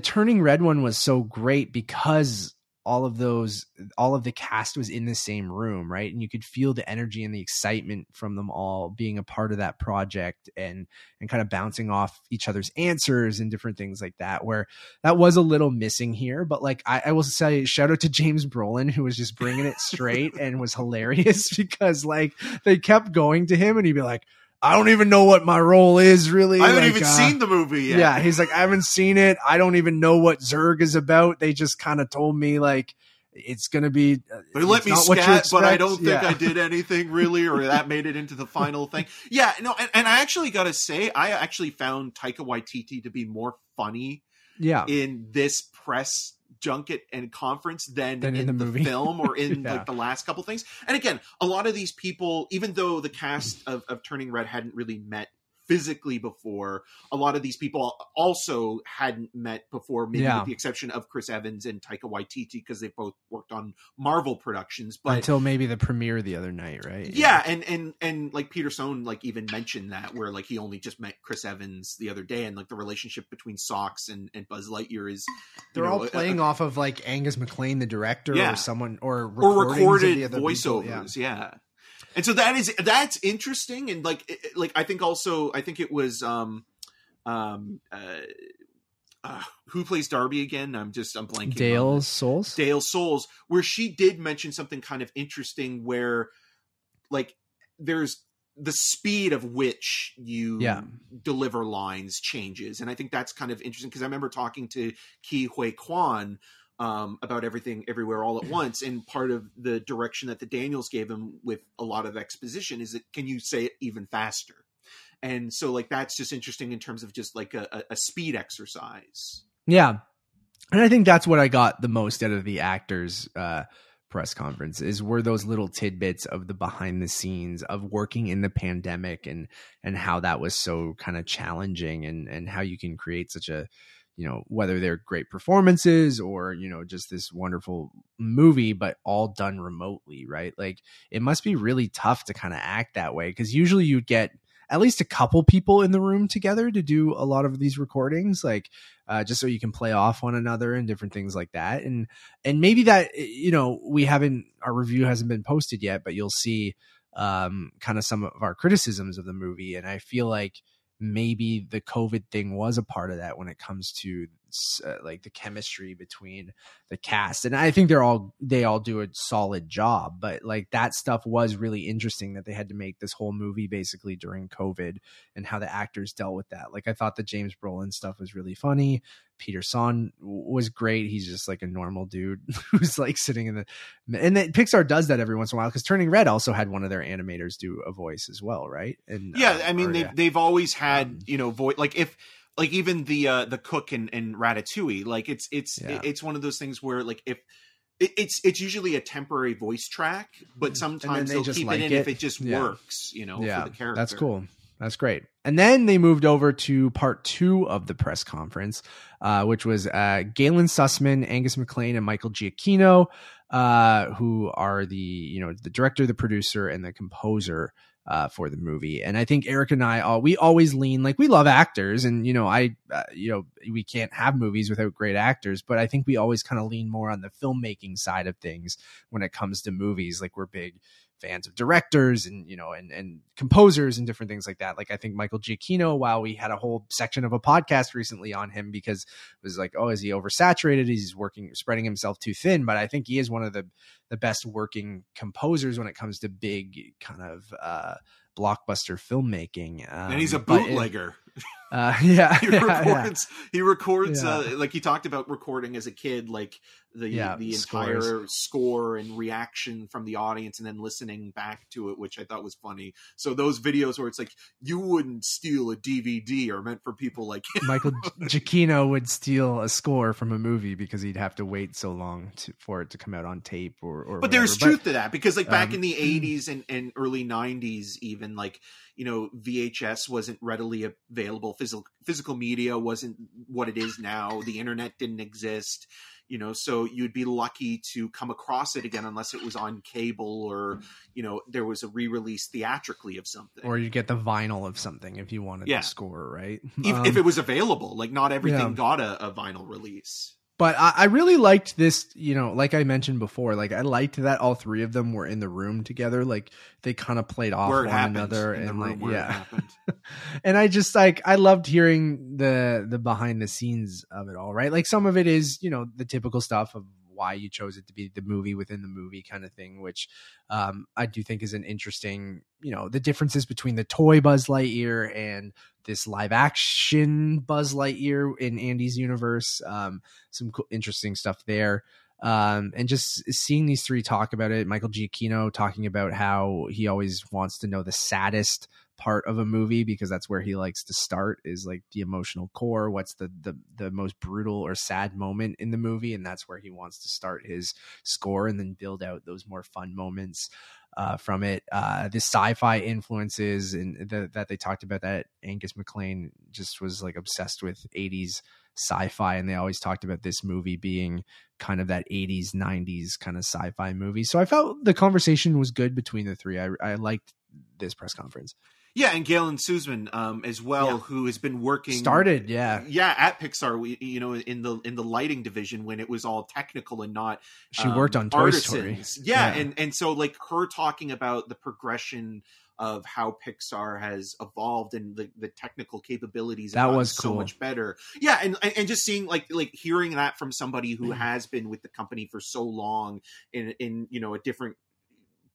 Turning Red one was so great because all of the cast was in the same room, right? And you could feel the energy and the excitement from them all being a part of that project and kind of bouncing off each other's answers and different things like that, where that was a little missing here. But like, I will say, shout out to James Brolin, who was just bringing it straight and was hilarious because like they kept going to him and he'd be like, I don't even know what my role is, really. I haven't even seen the movie yet. Yeah, he's like, I haven't seen it. I don't even know what Zurg is about. They just kind of told me, like, it's going to be... They let me scat, but I don't think I did anything, really, or that made it into the final thing. Yeah, no, and I actually got to say, I actually found Taika Waititi to be more funny in this press junket and conference than in the movie. Film or in like the last couple things. And again, a lot of these people, even though the cast of Turning Red hadn't really met physically before, a lot of these people also hadn't met before, maybe with the exception of Chris Evans and Taika Waititi, because they both worked on Marvel productions. But until maybe the premiere the other night, right? Yeah, and like Peter Sohn like even mentioned that, where like he only just met Chris Evans the other day, and like the relationship between Socks and Buzz Lightyear is all playing off of like Angus MacLane, the director, or someone, or recorded the other voiceovers, people. Yeah. And so that's interesting. And like I think it was who plays Darby again? I'm blanking. Dale Souls, where she did mention something kind of interesting where like there's the speed of which you deliver lines changes. And I think that's kind of interesting because I remember talking to Ki Hui Kwan about Everything Everywhere All at Once. And part of the direction that the Daniels gave him with a lot of exposition is that, can you say it even faster? And so like, that's just interesting in terms of just like a speed exercise. Yeah. And I think that's what I got the most out of the actors press conference were those little tidbits of the behind the scenes of working in the pandemic and how that was so kind of challenging and how you can create such a, you know, whether they're great performances or, you know, just this wonderful movie, but all done remotely, right? Like it must be really tough to kind of act that way. 'Cause usually you'd get at least a couple people in the room together to do a lot of these recordings, like just so you can play off one another and different things like that. And maybe that, you know, our review hasn't been posted yet, but you'll see kind of some of our criticisms of the movie. And I feel like maybe the COVID thing was a part of that when it comes to like the chemistry between the cast. And I think they all do a solid job, but like that stuff was really interesting that they had to make this whole movie basically during COVID and how the actors dealt with that. Like I thought the James Brolin stuff was really funny. Peter Sohn was great. He's just like a normal dude who's like sitting and then Pixar does that every once in a while because Turning Red also had one of their animators do a voice as well, right? And they've always had, you know, voice, like if like even the cook in Ratatouille, like it's one of those things where like if it's usually a temporary voice track, but sometimes they'll keep like it in if it just works, you know, for the character. That's cool. That's great. And then they moved over to part two of the press conference, which was Galen Sussman, Angus MacLane, and Michael Giacchino, who are the director, the producer, and the composer for the movie. And I think Eric and I we always lean, like we love actors, and you know we can't have movies without great actors, but I think we always kind of lean more on the filmmaking side of things when it comes to movies. Like we're big fans of directors and, you know, and composers and different things like that. Like I think Michael Giacchino, while we had a whole section of a podcast recently on him because it was like, oh, is he oversaturated? He's spreading himself too thin. But I think he is one of the best working composers when it comes to big kind of blockbuster filmmaking. And he's a bootlegger. He records like he talked about recording as a kid, like the entire score and reaction from the audience and then listening back to it, which I thought was funny. So those videos where it's like, you wouldn't steal a DVD, are meant for people like him. Michael Giacchino would steal a score from a movie because he'd have to wait so long for it to come out on tape or but whatever. There's truth to that, because like back in the 80s and early 90s, even like, you know, VHS wasn't readily available. Physical media wasn't what it is now. The internet didn't exist, you know, so you'd be lucky to come across it again, unless it was on cable or, you know, there was a re-release theatrically of something. Or you get the vinyl of something if you wanted the score, right? If it was available, like not everything got a vinyl release. But I really liked this, you know, like I mentioned before, like I liked that all three of them were in the room together. Like they kind of played off one another and like, yeah. And I just like, I loved hearing the behind the scenes of it all, right? Like some of it is, you know, the typical stuff of why you chose it to be the movie within the movie kind of thing, which I do think is an interesting, you know, the differences between the toy Buzz Lightyear and this live action Buzz Lightyear in Andy's universe. Some cool, interesting stuff there. And just seeing these three talk about it, Michael Giacchino talking about how he always wants to know the saddest part of a movie because that's where he likes to start, is like the emotional core. What's the most brutal or sad moment in the movie? And that's where he wants to start his score and then build out those more fun moments from it. The sci-fi influences and that they talked about, that Angus MacLane just was like obsessed with 80s sci-fi, and they always talked about this movie being kind of that 80s 90s kind of sci-fi movie. So I felt the conversation was good between the three. I liked this press conference. Yeah, and Galen Suzman as well, who has been working at Pixar. In the lighting division when it was all technical and not. She worked on Toy Story. And so like her talking about the progression of how Pixar has evolved and the technical capabilities that was cool. So much better. Yeah. And just seeing like hearing that from somebody who has been with the company for so long in a different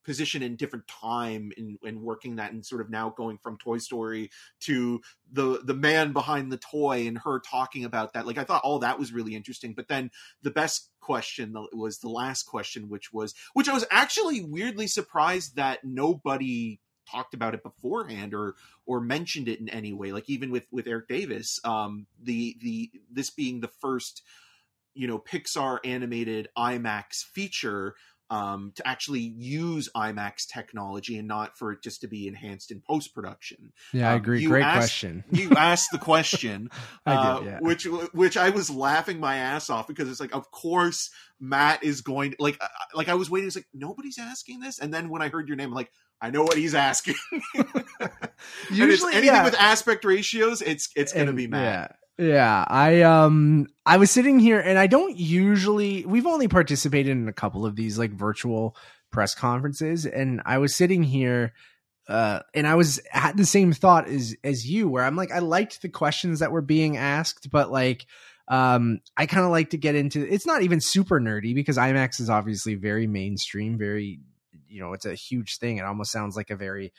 position in different time and working that, and sort of now going from Toy Story to the man behind the toy and her talking about that. Like I thought all that was really interesting, but then the best question was the last question, which I was actually weirdly surprised that nobody talked about it beforehand or mentioned it in any way. Like even with Eric Davis, this being the first, Pixar animated IMAX feature, to actually use IMAX technology and not for it just to be enhanced in post-production. Yeah, I agree. Great question. You asked the question, I did, yeah. which I was laughing my ass off because it's like, of course, Matt is going to, like I was waiting. It's like, nobody's asking this. And then when I heard your name, I'm like, I know what he's asking. Usually anything with aspect ratios, it's going to be Matt. Yeah. Yeah, I was sitting here and I don't usually, we've only participated in a couple of these like virtual press conferences, and I was sitting here and I had the same thought as you, where I'm like, I liked the questions that were being asked, but like I kind of like to get into, it's not even super nerdy because IMAX is obviously very mainstream, very, it's a huge thing. It almost sounds like a very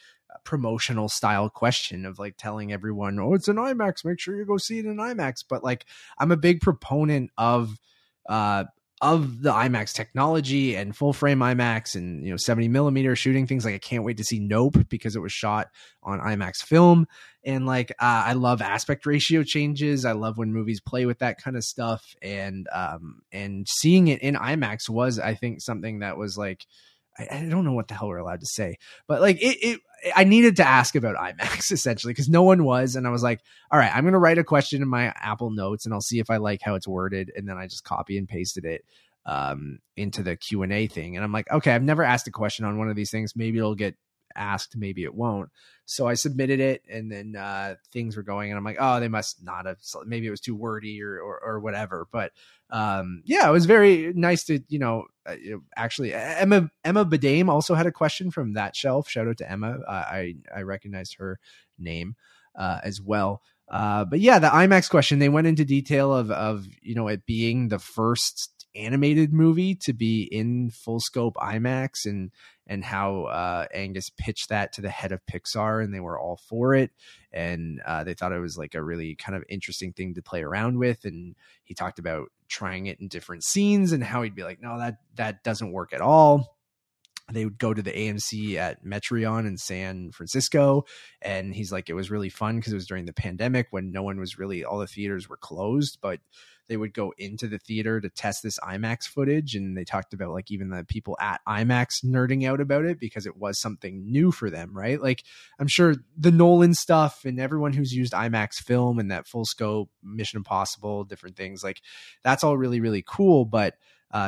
promotional style question of like telling everyone, oh, it's an IMAX, make sure you go see it in IMAX. But like, I'm a big proponent of the IMAX technology and full frame IMAX and 70 millimeter shooting things. Like I can't wait to see Nope because it was shot on IMAX film. And like, I love aspect ratio changes. I love when movies play with that kind of stuff. And seeing it in IMAX was, I think, something that was like, I don't know what the hell we're allowed to say, but like I needed to ask about IMAX essentially because no one was. And I was like, all right, I'm going to write a question in my Apple Notes and I'll see if I like how it's worded. And then I just copy and pasted it into the Q&A thing. And I'm like, okay, I've never asked a question on one of these things. Maybe it'll get asked, maybe it won't. So I submitted it and then things were going and I'm like, oh, they must not have, maybe it was too wordy or whatever. But it was very nice to, actually Emma Badame also had a question from that shelf. Shout out to Emma. I recognized her name as well. But yeah, the IMAX question, they went into detail of it being the first animated movie to be in full scope IMAX and how Angus pitched that to the head of Pixar and they were all for it. And they thought it was like a really kind of interesting thing to play around with. And he talked about trying it in different scenes and how he'd be like, no, that doesn't work at all. They would go to the AMC at Metreon in San Francisco. And he's like, it was really fun because it was during the pandemic when no one was really, all the theaters were closed, but they would go into the theater to test this IMAX footage. And they talked about like even the people at IMAX nerding out about it because it was something new for them. Right. Like I'm sure the Nolan stuff and everyone who's used IMAX film and that full scope Mission Impossible, different things like that's all really, really cool. But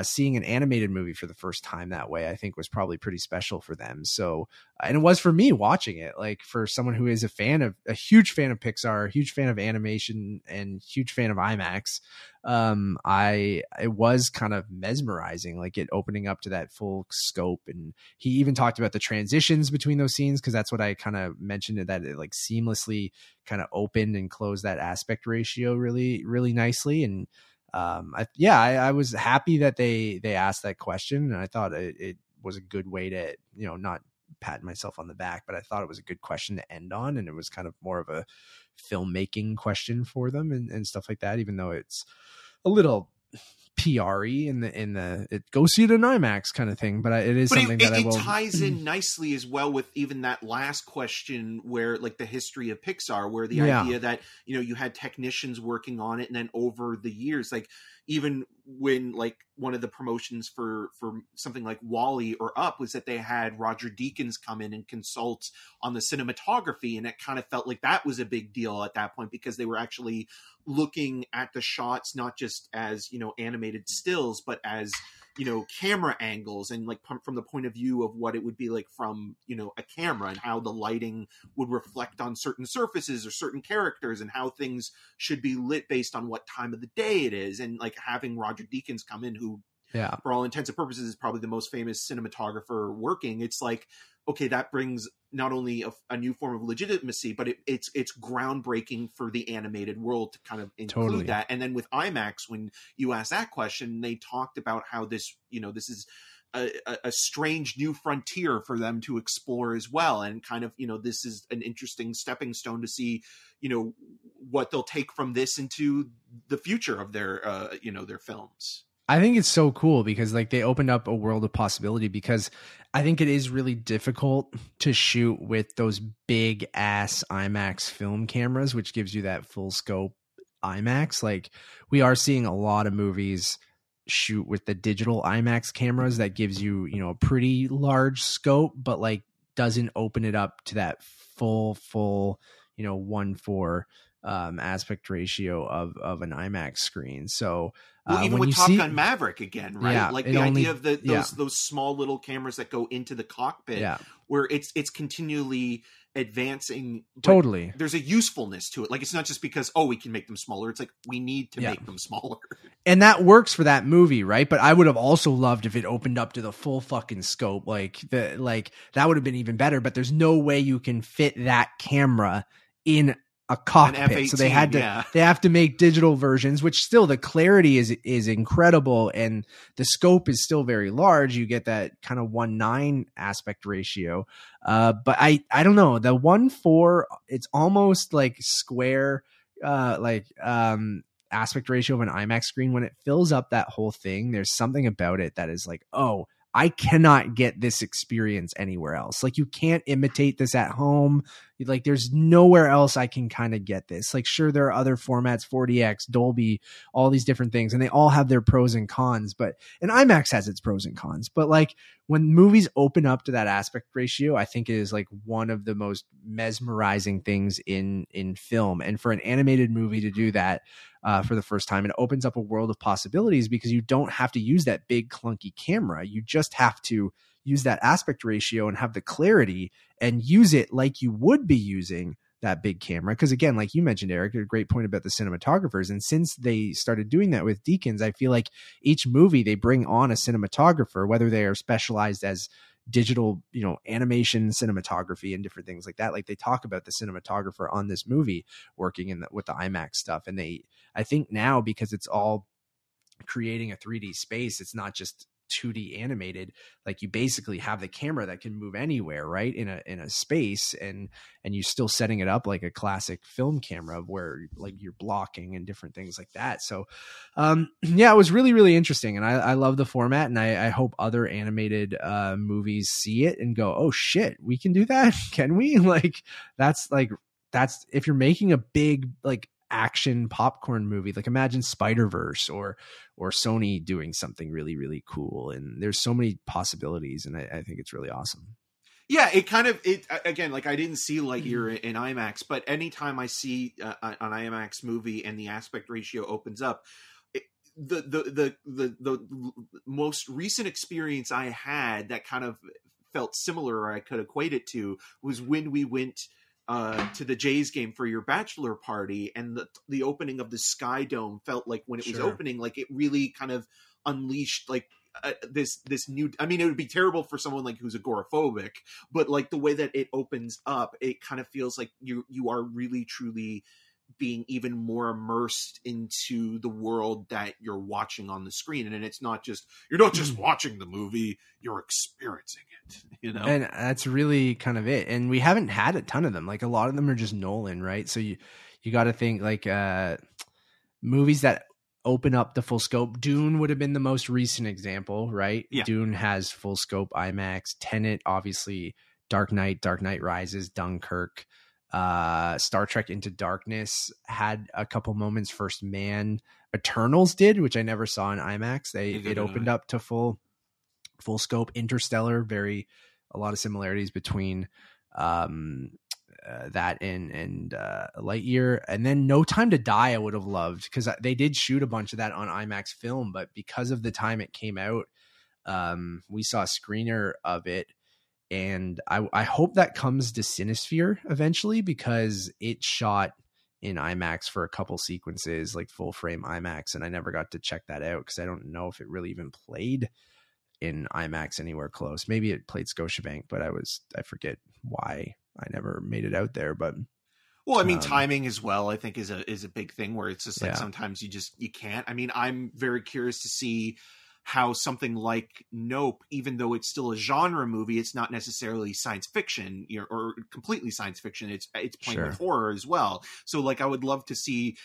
seeing an animated movie for the first time that way, I think was probably pretty special for them. So, and it was for me watching it, like for someone who is a huge fan of Pixar, huge fan of animation and huge fan of IMAX. It was kind of mesmerizing, like it opening up to that full scope. And he even talked about the transitions between those scenes. Cause that's what I kind of mentioned, that it like seamlessly kind of opened and closed that aspect ratio really, really nicely. And, I was happy that they asked that question, and I thought it was a good way to, not pat myself on the back, but I thought it was a good question to end on. And it was kind of more of a filmmaking question for them and stuff like that, even though it's a little PR-y in the go see it in IMAX kind of thing, but it is something that it ties in nicely as well with even that last question where like the history of Pixar, where the idea that you had technicians working on it, and then over the years, like even when like one of the promotions for something like WALL-E or Up was that they had Roger Deakins come in and consult on the cinematography. And it kind of felt like that was a big deal at that point because they were actually looking at the shots, not just as, animated stills, but as, you know, camera angles and like from the point of view of what it would be like from, you know, a camera, and how the lighting would reflect on certain surfaces or certain characters, and how things should be lit based on what time of the day it is. And like having Roger Deakins come in, who for all intents and purposes is probably the most famous cinematographer working. It's like, okay, that brings not only a new form of legitimacy, but it's groundbreaking for the animated world to kind of include that. And then with IMAX, when you asked that question, they talked about how this, you know, this is a strange new frontier for them to explore as well. And kind of, you know, this is an interesting stepping stone to see, you know, what they'll take from this into the future of their, you know, their films. I think it's so cool because like they opened up a world of possibility, because I think it is really difficult to shoot with those big ass IMAX film cameras, which gives you that full scope IMAX. Like we are seeing a lot of movies shoot with the digital IMAX cameras that gives you, you know, a pretty large scope, but like doesn't open it up to that full, you know, 1:4 aspect ratio of an IMAX screen. So well, even with Top Gun Maverick again, right? Yeah, like the idea of those small little cameras that go into the cockpit, where it's continually advancing. Totally. There's a usefulness to it. Like it's not just because, oh, we can make them smaller. It's like we need to make them smaller. And that works for that movie, right? But I would have also loved if it opened up to the full fucking scope. Like that would have been even better, but there's no way you can fit that camera in a cockpit. F-18, so they had to, they have to make digital versions, which still the clarity is incredible. And the scope is still very large. You get that kind of 1:9 aspect ratio. But I don't know, the 1:4, it's almost like square, aspect ratio of an IMAX screen. When it fills up that whole thing, there's something about it that is like, oh, I cannot get this experience anywhere else. Like you can't imitate this at home. Like there's nowhere else I can kind of get this. Like sure, there are other formats, 4DX, Dolby, all these different things, and they all have their pros and cons, but and IMAX has its pros and cons. But like when movies open up to that aspect ratio, I think it is like one of the most mesmerizing things in film. And for an animated movie to do that for the first time, it opens up a world of possibilities, because you don't have to use that big clunky camera. You just have to use that aspect ratio and have the clarity and use it like you would be using that big camera. Because again, like you mentioned, Eric, a great point about the cinematographers. And since they started doing that with Deakins, I feel like each movie they bring on a cinematographer, whether they are specialized as digital, you know, animation cinematography and different things like that. Like they talk about the cinematographer on this movie working in with the IMAX stuff. And I think now, because it's all creating a 3D space, it's not just 2D animated, like you basically have the camera that can move anywhere, right? In a space, and you're still setting it up like a classic film camera where like you're blocking and different things like that. So it was really, really interesting. And I love the format, and I hope other animated movies see it and go, oh shit, we can do that. Can we? That's if you're making a big, like, action popcorn movie, like imagine Spider-Verse or Sony doing something really, really cool. And there's so many possibilities, and I think it's really awesome. Yeah, it again, like I didn't see Lightyear in IMAX, but anytime I see an IMAX movie and the aspect ratio opens up, the most recent experience I had that kind of felt similar, or I could equate it to, was when we went to the Jays game for your bachelor party, and the opening of the Sky Dome felt like, when it was opening, like it really kind of unleashed like this new, I mean, it would be terrible for someone like who's agoraphobic, but like the way that it opens up, it kind of feels like you are really truly being even more immersed into the world that you're watching on the screen. And it's not just, you're not just watching the movie, you're experiencing it, you know? And that's really kind of it. And we haven't had a ton of them. Like a lot of them are just Nolan, right? So you got to think like movies that open up the full scope. Dune would have been the most recent example, right? Yeah. Dune has full scope IMAX. Tenet, obviously, Dark Knight Rises, Dunkirk, Star Trek Into Darkness had a couple moments. First Man, Eternals did, which I never saw in IMAX. It opened up to full scope. Interstellar, a lot of similarities between that and Lightyear. And then No Time to Die, I would have loved, because they did shoot a bunch of that on IMAX film, but because of the time it came out, We saw a screener of it, and I hope that comes to Cinesphere eventually, because it shot in IMAX for a couple sequences, like full frame IMAX, and I never got to check that out because I don't know if it really even played in IMAX anywhere close. Maybe it played Scotiabank, but I forget why I never made it out there. But well, I mean, timing as well, I think, is a big thing where it's just like, yeah, sometimes you can't. I mean, I'm very curious to see how something like Nope, even though it's still a genre movie, it's not necessarily science fiction, or completely science fiction. It's playing with horror as well. So like, I would love to see,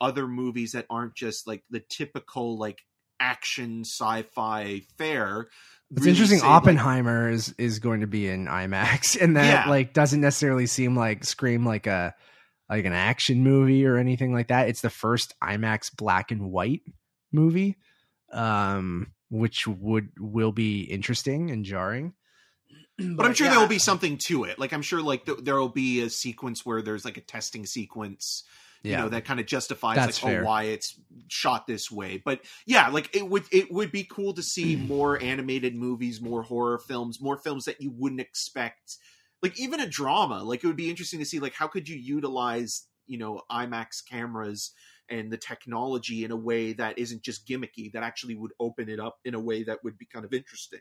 other movies that aren't just like the typical, like, action sci-fi fare. It's really interesting. Oppenheimer is going to be in IMAX, and that doesn't necessarily seem like scream like a, like an action movie or anything like that. It's the first IMAX black and white movie, which will be interesting and jarring. But I'm sure there will be something to it. Like, I'm sure like there will be a sequence where there's like a testing sequence, that kind of justifies why it's shot this way. But yeah, like it would be cool to see more animated movies, more horror films, more films that you wouldn't expect. Like even a drama, like it would be interesting to see, like, how could you utilize, IMAX cameras and the technology in a way that isn't just gimmicky, that actually would open it up in a way that would be kind of interesting.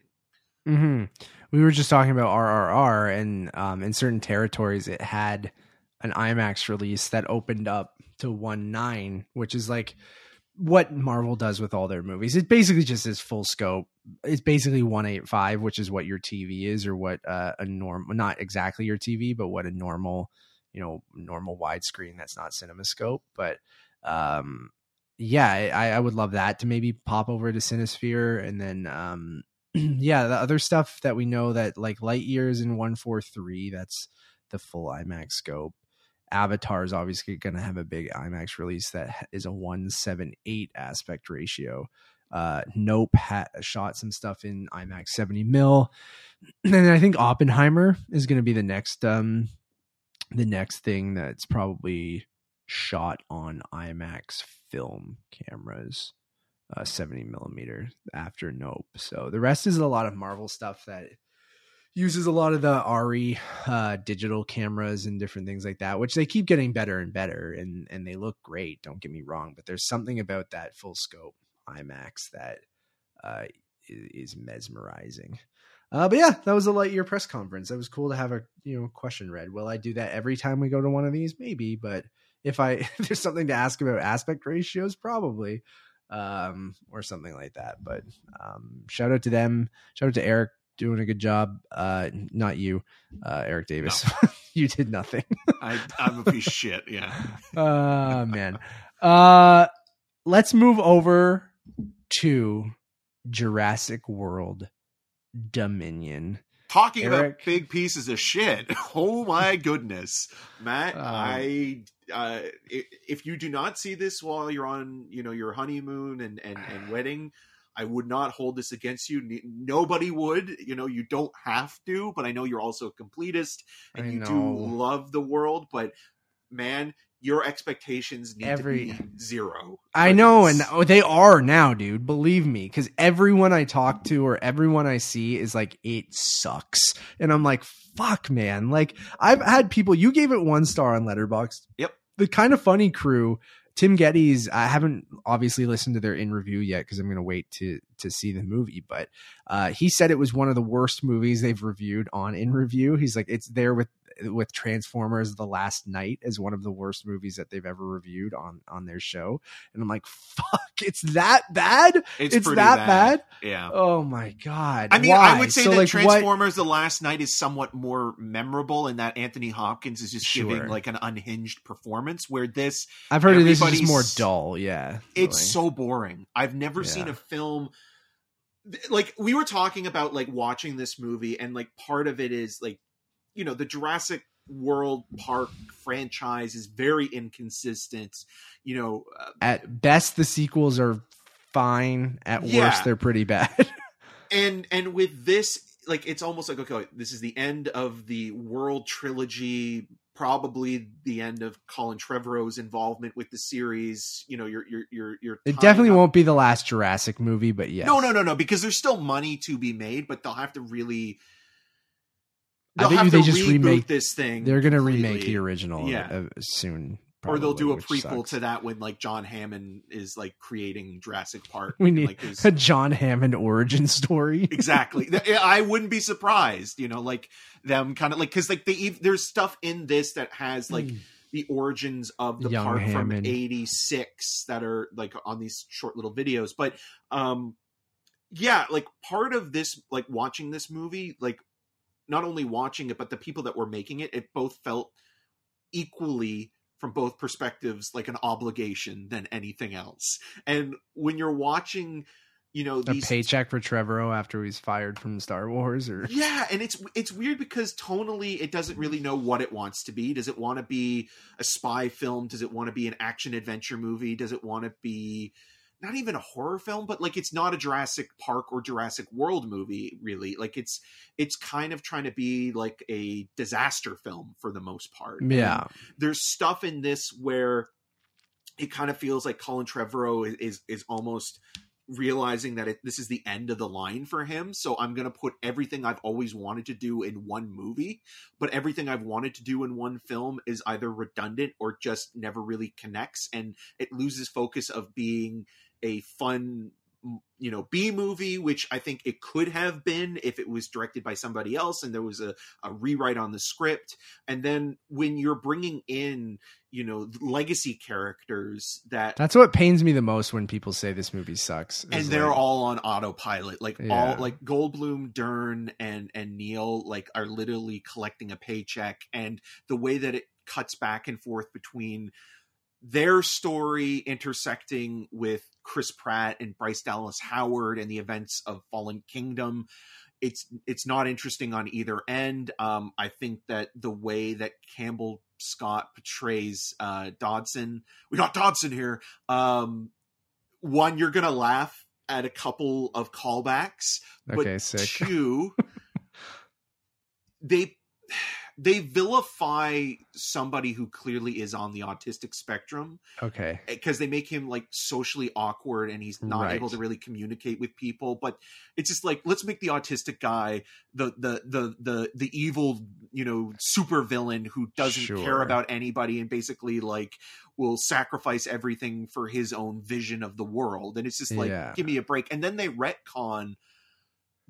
Mm-hmm. We were just talking about RRR, and in certain territories, it had an IMAX release that opened up to 1.9, which is like what Marvel does with all their movies. It basically just is full scope. It's basically 1.85, which is what your TV is, or what a normal, not exactly your TV, but what a normal, normal widescreen that's not CinemaScope. But I would love that to maybe pop over to Cinesphere. And then the other stuff that we know that, like, Lightyear is in 1.43, that's the full IMAX scope. Avatar is obviously going to have a big IMAX release that is a 1.78 aspect ratio. Nope shot some stuff in IMAX 70mm, and then I think Oppenheimer is going to be the next thing that's probably shot on IMAX film cameras, 70mm after Nope. So the rest is a lot of Marvel stuff that uses a lot of the RE digital cameras and different things like that, which they keep getting better and better, and they look great, don't get me wrong, but there's something about that full scope IMAX that is mesmerizing. But yeah, that was a Lightyear press conference. That was cool to have a question read. Will I do that every time we go to one of these? Maybe, but if there's something to ask about aspect ratios, probably, or something like that. But shout out to them. Shout out to Eric, doing a good job. Not you, Eric Davis. No. You did nothing. I'm a piece of shit. Yeah. Man. Let's move over to Jurassic World Dominion. Talking about big pieces of shit. Oh my goodness, Matt. If you do not see this while you're on, your honeymoon and wedding, I would not hold this against you. Nobody would, you don't have to, but I know you're also a completist and you do love the world, but man, your expectations need to be zero. I know, and they are now, dude. Believe me, because everyone I talk to or everyone I see is like, it sucks. And I'm like, fuck, man. Like, I've had people, you gave it 1 star on Letterboxd. Yep. The Kind of Funny crew, Tim Geddes, I haven't obviously listened to their in review yet because I'm going to wait to see the movie, but he said it was one of the worst movies they've reviewed on in review. He's like, it's there with Transformers: The Last Knight as one of the worst movies that they've ever reviewed on their show. And I'm like, fuck, it's that bad? It's that bad? Yeah. Oh my God. I mean, why? I would say that, like, Transformers: The Last Knight is somewhat more memorable in that Anthony Hopkins is just giving like an unhinged performance, where this, I've heard of this, is more dull. Yeah. It's so boring. I've never seen a film. Like, we were talking about, like, watching this movie, and like part of it is like, the Jurassic World Park franchise is very inconsistent. At best, the sequels are fine. At worst, they're pretty bad. and with this, like, it's almost like, okay, this is the end of the World Trilogy probably the end of Colin Trevorrow's involvement with the series. You know, your it definitely won't be the last Jurassic movie, but yes. No. Because there's still money to be made, but they'll have to really, remake this thing. They're going to remake the original soon. Probably, or they'll do a prequel to that when like John Hammond is like creating Jurassic Park. We need a John Hammond origin story. Exactly. I wouldn't be surprised, you know, like them kind of like, cause like there's stuff in this that has like the origins of the Young park Hammond. From 86 that are like on these short little videos. But yeah, like part of this, like watching this movie, like not only watching it, but the people that were making it, it both felt equally from both perspectives, like an obligation than anything else. And when you're watching, you know, a paycheck for Trevorrow after he's fired from Star Wars, or and it's weird because tonally it doesn't really know what it wants to be. Does it want to be a spy film? Does it want to be an action adventure movie? Does it want to be not even a horror film? But like, it's not a Jurassic Park or Jurassic World movie, really. Like it's kind of trying to be like a disaster film for the most part. Yeah. And there's stuff in this where it kind of feels like Colin Trevorrow is almost realizing that this is the end of the line for him. So I'm going to put everything I've always wanted to do in one movie, but everything I've wanted to do in one film is either redundant or just never really connects. And it loses focus of being a fun, you know, B movie, which I think it could have been if it was directed by somebody else and there was a rewrite on the script. And then when you're bringing in, you know, legacy characters that's what pains me the most when people say this movie sucks. And they're like, all on autopilot, like all like Goldblum, Dern and Neil, like are literally collecting a paycheck. And the way that it cuts back and forth between their story intersecting with Chris Pratt and Bryce Dallas Howard and the events of Fallen Kingdom, it's not interesting on either end. I think that the way that Campbell Scott portrays Dodson, we got Dodson here. One, you're gonna laugh at a couple of callbacks, but sick. Two, they vilify somebody who clearly is on the autistic spectrum. Okay. Because they make him like socially awkward and he's not able to really communicate with people. But it's just like, let's make the autistic guy the evil, you know, super villain who doesn't care about anybody and basically like will sacrifice everything for his own vision of the world. And it's just like, give me a break. And then they retcon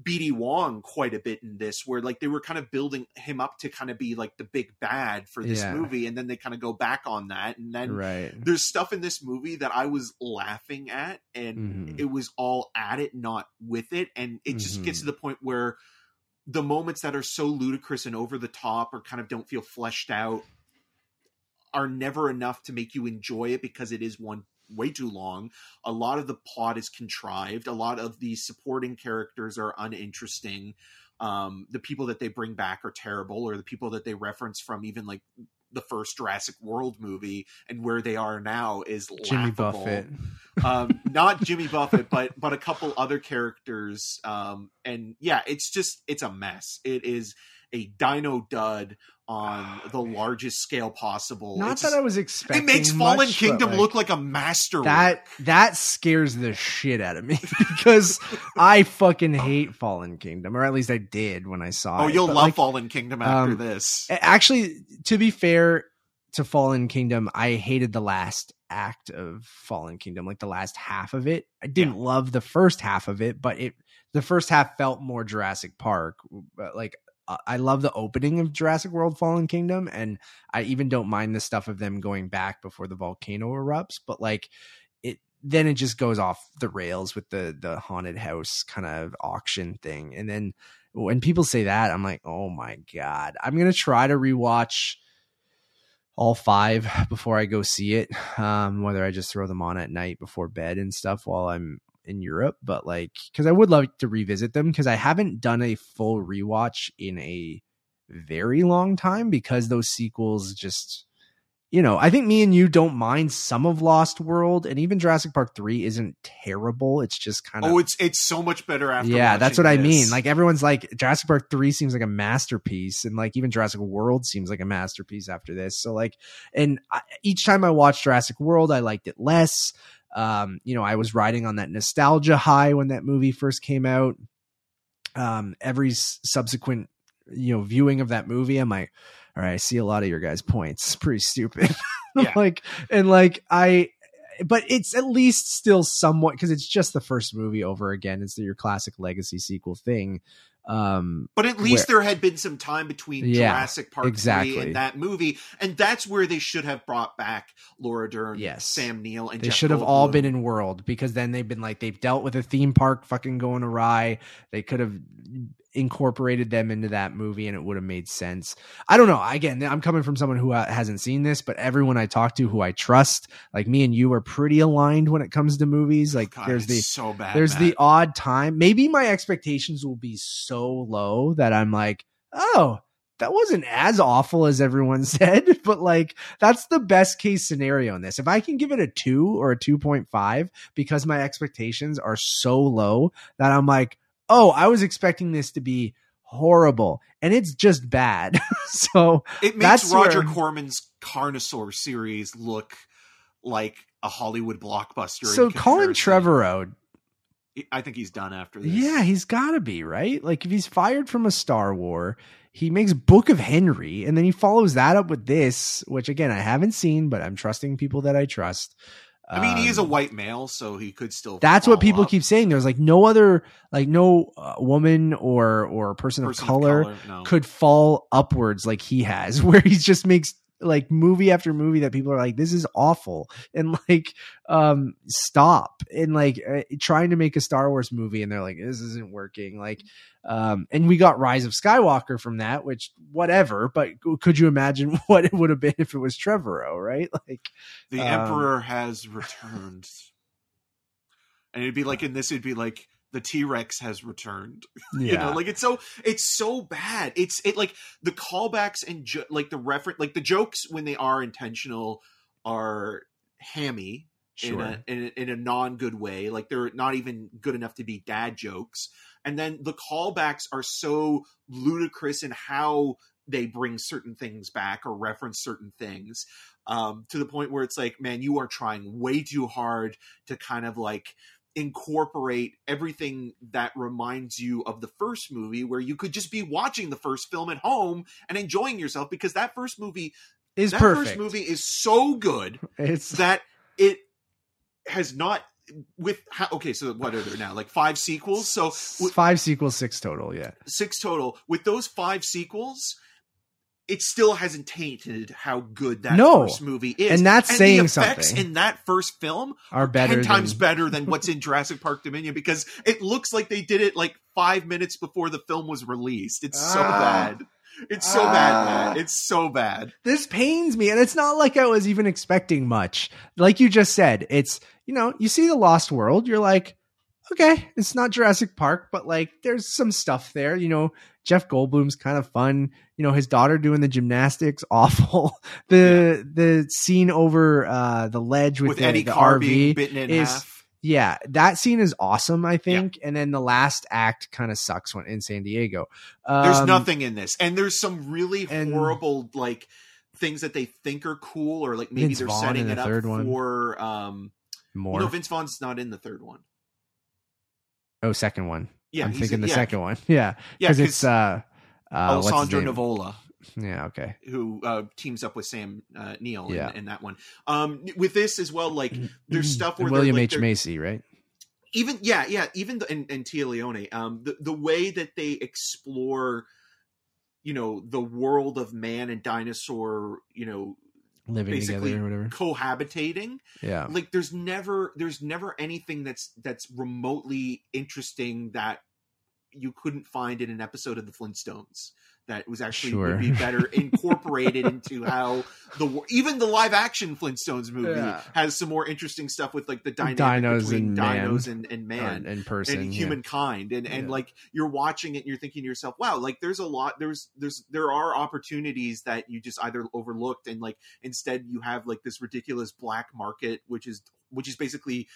BD Wong quite a bit in this, where like they were kind of building him up to kind of be like the big bad for this movie, and then they kind of go back on that. And then there's stuff in this movie that I was laughing at, and it was all at it, not with it. And it just gets to the point where the moments that are so ludicrous and over the top or kind of don't feel fleshed out are never enough to make you enjoy it, because it is one way too long. A lot of the plot is contrived. A lot of the supporting characters are uninteresting. The people that they bring back are terrible, or the people that they reference from even like the first Jurassic World movie and where they are now is laughable. Jimmy Buffett. Not Jimmy Buffett, but a couple other characters. And yeah, it's a mess. It is a dino dud on the largest scale possible. Not that I was expecting. It makes Fallen Kingdom look like a masterwork. That scares the shit out of me, because I fucking hate Fallen Kingdom, or at least I did when I saw it. Oh, you'll love Fallen Kingdom after this. Actually, to be fair to Fallen Kingdom, I hated the last act of Fallen Kingdom, like the last half of it. I didn't love the first half of it, but the first half felt more Jurassic Park. Like, I love the opening of Jurassic World Fallen Kingdom, and I even don't mind the stuff of them going back before the volcano erupts, but like it just goes off the rails with the haunted house kind of auction thing. And then when people say that, I'm like, oh my God, I'm going to try to rewatch all five before I go see it. Whether I just throw them on at night before bed and stuff while I'm in Europe, but like, because I would love to revisit them, because I haven't done a full rewatch in a very long time, because those sequels just you know, I think me and you don't mind some of Lost World, and even Jurassic Park 3 isn't terrible. It's just kind of... Oh, it's so much better after watching that's what this. I mean. Like, everyone's like, Jurassic Park 3 seems like a masterpiece, and like even Jurassic World seems like a masterpiece after this. So like, and each time I watched Jurassic World, I liked it less. You know, I was riding on that nostalgia high when that movie first came out. Every subsequent, you know, viewing of that movie, I'm like, all right, I see a lot of your guys' points. It's pretty stupid. Yeah. But it's at least still somewhat, because it's just the first movie over again. It's your classic legacy sequel thing. But at least there had been some time between Jurassic Park 3 and that movie, and that's where they should have brought back Laura Dern, Sam Neill, and they Jeff should have Goldblum. All been in World, because then they've been like, they've dealt with a theme park fucking going awry. They could have incorporated them into that movie, and it would have made sense. I don't know. Again, I'm coming from someone who hasn't seen this, but everyone I talk to who I trust, like me and you, are pretty aligned when it comes to movies. Like, God, the odd time. Maybe my expectations will be so low that I'm like, oh, that wasn't as awful as everyone said, but like, that's the best case scenario in this. If I can give it a 2 or a 2.5 because my expectations are so low that I'm like, oh, I was expecting this to be horrible, and it's just bad. So it makes Roger Corman's Carnosaur series look like a Hollywood blockbuster. So Colin Trevorrow, I think he's done after this. Yeah, he's got to be, right? Like, if he's fired from a Star Wars, he makes Book of Henry, and then he follows that up with this, which again, I haven't seen, but I'm trusting people that I trust. I mean, he is a white male, so he could still. That's what people keep saying. There's like no other, like no woman or person of color could fall upwards like he has, where he just makes like movie after movie that people are like, this is awful, and like stop, and like trying to make a Star Wars movie, and they're like, this isn't working. Like, and we got Rise of Skywalker from that, which whatever, but could you imagine what it would have been if it was Trevorrow, right? Like, the Emperor has returned, and it'd be like, in this it'd be like, the T-Rex has returned. Yeah. You know, like, it's so bad. It's like the callbacks and like the reference, like the jokes when they are intentional are hammy, sure, in a non-good way. Like, they're not even good enough to be dad jokes. And then the callbacks are so ludicrous in how they bring certain things back or reference certain things, to the point where it's like, man, you are trying way too hard to kind of like incorporate everything that reminds you of the first movie, where you could just be watching the first film at home and enjoying yourself, because that first movie is perfect. First movie is so good. It's that it has not with how, okay, so what are there now? Like 5 sequels? So five sequels, 6 total. Yeah. 6 total. With those 5 sequels, it still hasn't tainted how good that first movie is. And that's saying something. The effects in that first film are 10 times better than what's in Jurassic Park Dominion, because it looks like they did it like 5 minutes before the film was released. It's so bad. It's so bad, man. It's so bad. This pains me. And it's not like I was even expecting much. Like you just said, it's, you know, you see The Lost World, you're like, okay, it's not Jurassic Park, but like there's some stuff there, you know, Jeff Goldblum's kind of fun, you know, his daughter doing the gymnastics, awful. The scene over the ledge with Eddie Carr being bitten in half. Yeah, that scene is awesome, I think. Yeah. And then the last act kind of sucks when in San Diego. There's nothing in this. And there's some really horrible like things that they think are cool, or like maybe Vince they're Vaughn setting it up for more. You know, Vince Vaughn's not in the third one. Oh, second one. Yeah, I'm thinking the second one. Yeah, because it's Alessandro Nivola. Yeah, okay. Who teams up with Sam Neill in that one. With this as well, like there's stuff where William like, H. Macy, right? Even even Tia Leone. The way that they explore, you know, the world of man and dinosaur, you know, living together or whatever, cohabitating. Yeah, like there's never anything that's remotely interesting that you couldn't find in an episode of the Flintstones that was actually would be better incorporated into how even the live action Flintstones movie has some more interesting stuff with like the dynamic between dinos and man and person and humankind. And like you're watching it and you're thinking to yourself, wow, like there's a lot, there are opportunities that you just either overlooked. And like, instead you have like this ridiculous black market, which is basically,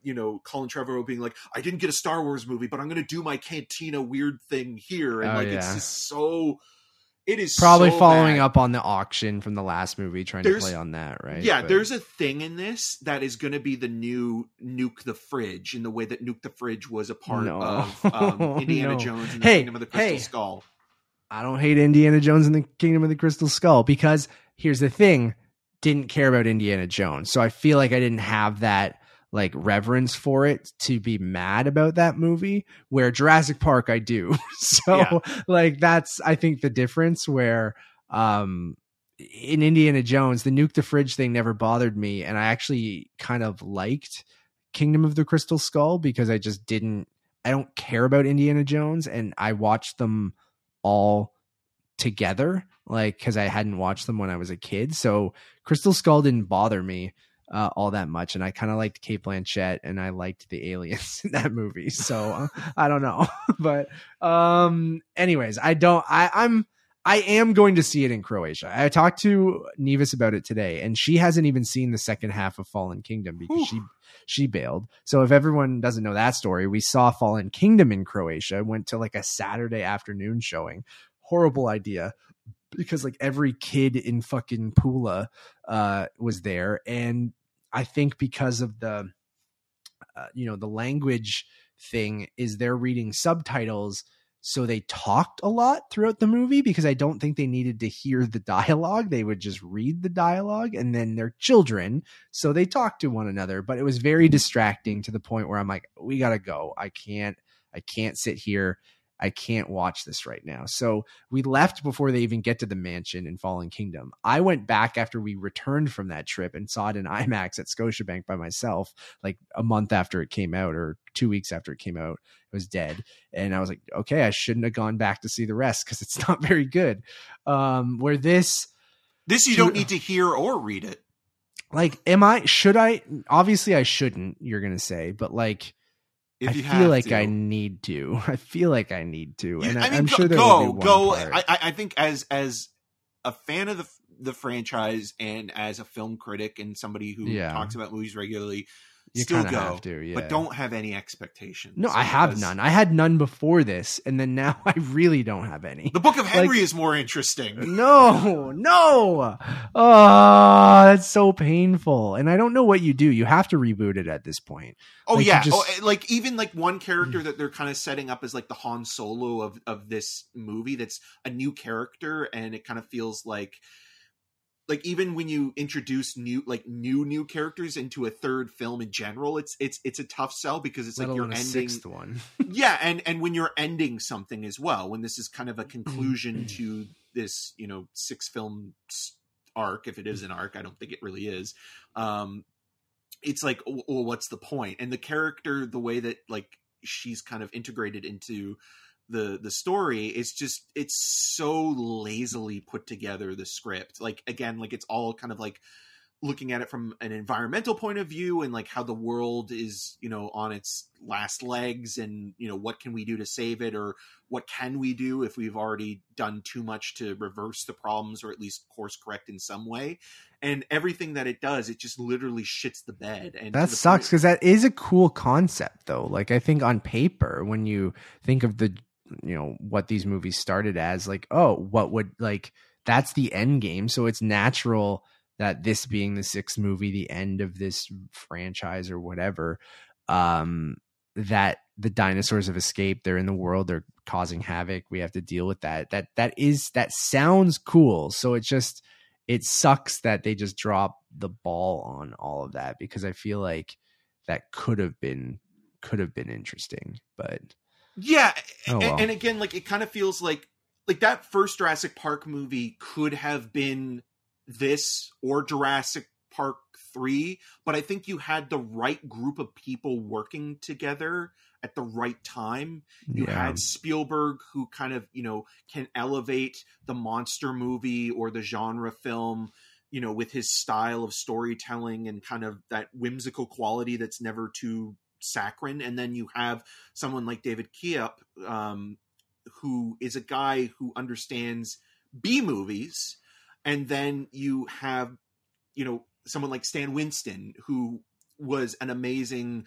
you know, Colin Trevorrow being like, I didn't get a Star Wars movie, but I'm going to do my Cantina weird thing here. And it's just so, it is probably so following bad. Up on the auction from the last movie, trying to play on that. Right. Yeah. But there's a thing in this that is going to be the new Nuke the Fridge, in the way that Nuke the Fridge was a part of Indiana Jones and the Kingdom of the Crystal Skull. I don't hate Indiana Jones and the Kingdom of the Crystal Skull, because here's the thing. Didn't care about Indiana Jones. So I feel like I didn't have that, like, reverence for it to be mad about that movie, where Jurassic Park I do. Like that's, I think, the difference, where in Indiana Jones the Nuke the Fridge thing never bothered me, and I actually kind of liked Kingdom of the Crystal Skull because I just don't care about Indiana Jones, and I watched them all together, like, because I hadn't watched them when I was a kid, so Crystal Skull didn't bother me all that much, and I kind of liked Cate Blanchett, and I liked the aliens in that movie, so I don't know. But anyways, I am going to see it in Croatia. I talked to Nevis about it today, and she hasn't even seen the second half of Fallen Kingdom because she bailed. So if everyone doesn't know that story, we saw Fallen Kingdom in Croatia. Went to like a Saturday afternoon showing. Horrible idea, because like every kid in fucking Pula was there, and I think because of the the language thing is they're reading subtitles, so they talked a lot throughout the movie because I don't think they needed to hear the dialogue. They would just read the dialogue, and then they're children, so they talk to one another, but it was very distracting to the point where I'm like, we gotta go. I can't sit here. I can't watch this right now. So we left before they even get to the mansion in Fallen Kingdom. I went back after we returned from that trip and saw it in IMAX at Scotiabank by myself, like a month after it came out, or 2 weeks after it came out. It was dead. And I was like, okay, I shouldn't have gone back to see the rest because it's not very good. Where this, you don't need to hear or read it. Like, should I? Obviously I shouldn't, you're going to say, but like, I feel like I need to. And I mean, I'm sure there will be one part. I think as a fan of the franchise and as a film critic and somebody who talks about movies regularly, you still go, have to, but don't have any expectations. No, I have none. I had none before this, and then now I really don't have any. The Book of Henry is more interesting. No. Oh, that's so painful. And I don't know what you do. You have to reboot it at this point. Oh, even one character that they're kind of setting up as like the Han Solo of this movie, that's a new character, and it kind of feels like, like even when you introduce new characters into a third film in general, it's a tough sell, because it's like you're ending a sixth one. And when you're ending something as well, when this is kind of a conclusion to this, six film arc, if it is an arc, I don't think it really is. It's like, well, what's the point? And the character, the way that like she's kind of integrated into the story, it's so lazily put together, the script. Like, again, like it's all kind of like looking at it from an environmental point of view, and like how the world is, on its last legs, and, what can we do to save it, or what can we do if we've already done too much to reverse the problems, or at least course correct in some way. And everything that it does, it just literally shits the bed. And that sucks, because that is a cool concept though. Like, I think on paper, when you think of the, what these movies started as, like, that's the end game. So it's natural that this being the sixth movie, the end of this franchise or whatever, that the dinosaurs have escaped, they're in the world, they're causing havoc, we have to deal with that. That sounds cool. So it sucks that they just drop the ball on all of that, because I feel like that could have been interesting, but yeah. And again, like, it kind of feels like that first Jurassic Park movie could have been this, or Jurassic Park 3, but I think you had the right group of people working together at the right time. You had Spielberg, who kind of, you know, can elevate the monster movie or the genre film, you know, with his style of storytelling and kind of that whimsical quality that's never too saccharine. And then you have someone like David Kiep, who is a guy who understands B movies. And then you have, you know, someone like Stan Winston, who was an amazing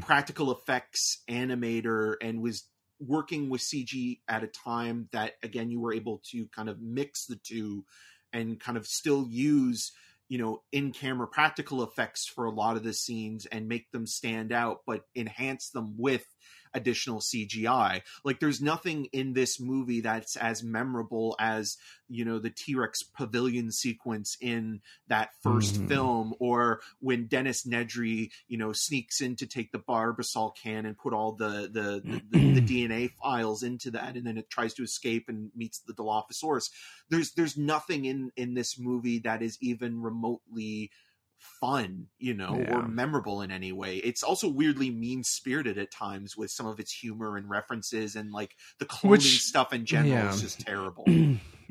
practical effects animator and was working with CG at a time that, again, you were able to kind of mix the two and kind of still use, you know, in-camera practical effects for a lot of the scenes and make them stand out, but enhance them with additional CGI. Like, there's nothing in this movie that's as memorable as, you know, the T-Rex pavilion sequence in that first film, or when Dennis Nedry, you know, sneaks in to take the Barbasol can and put all the DNA files into that, and then it tries to escape and meets the Dilophosaurus. There's nothing in this movie that is even remotely fun, you know, or memorable in any way. It's also weirdly mean-spirited at times with some of its humor and references, and like the cloning stuff in general is just terrible.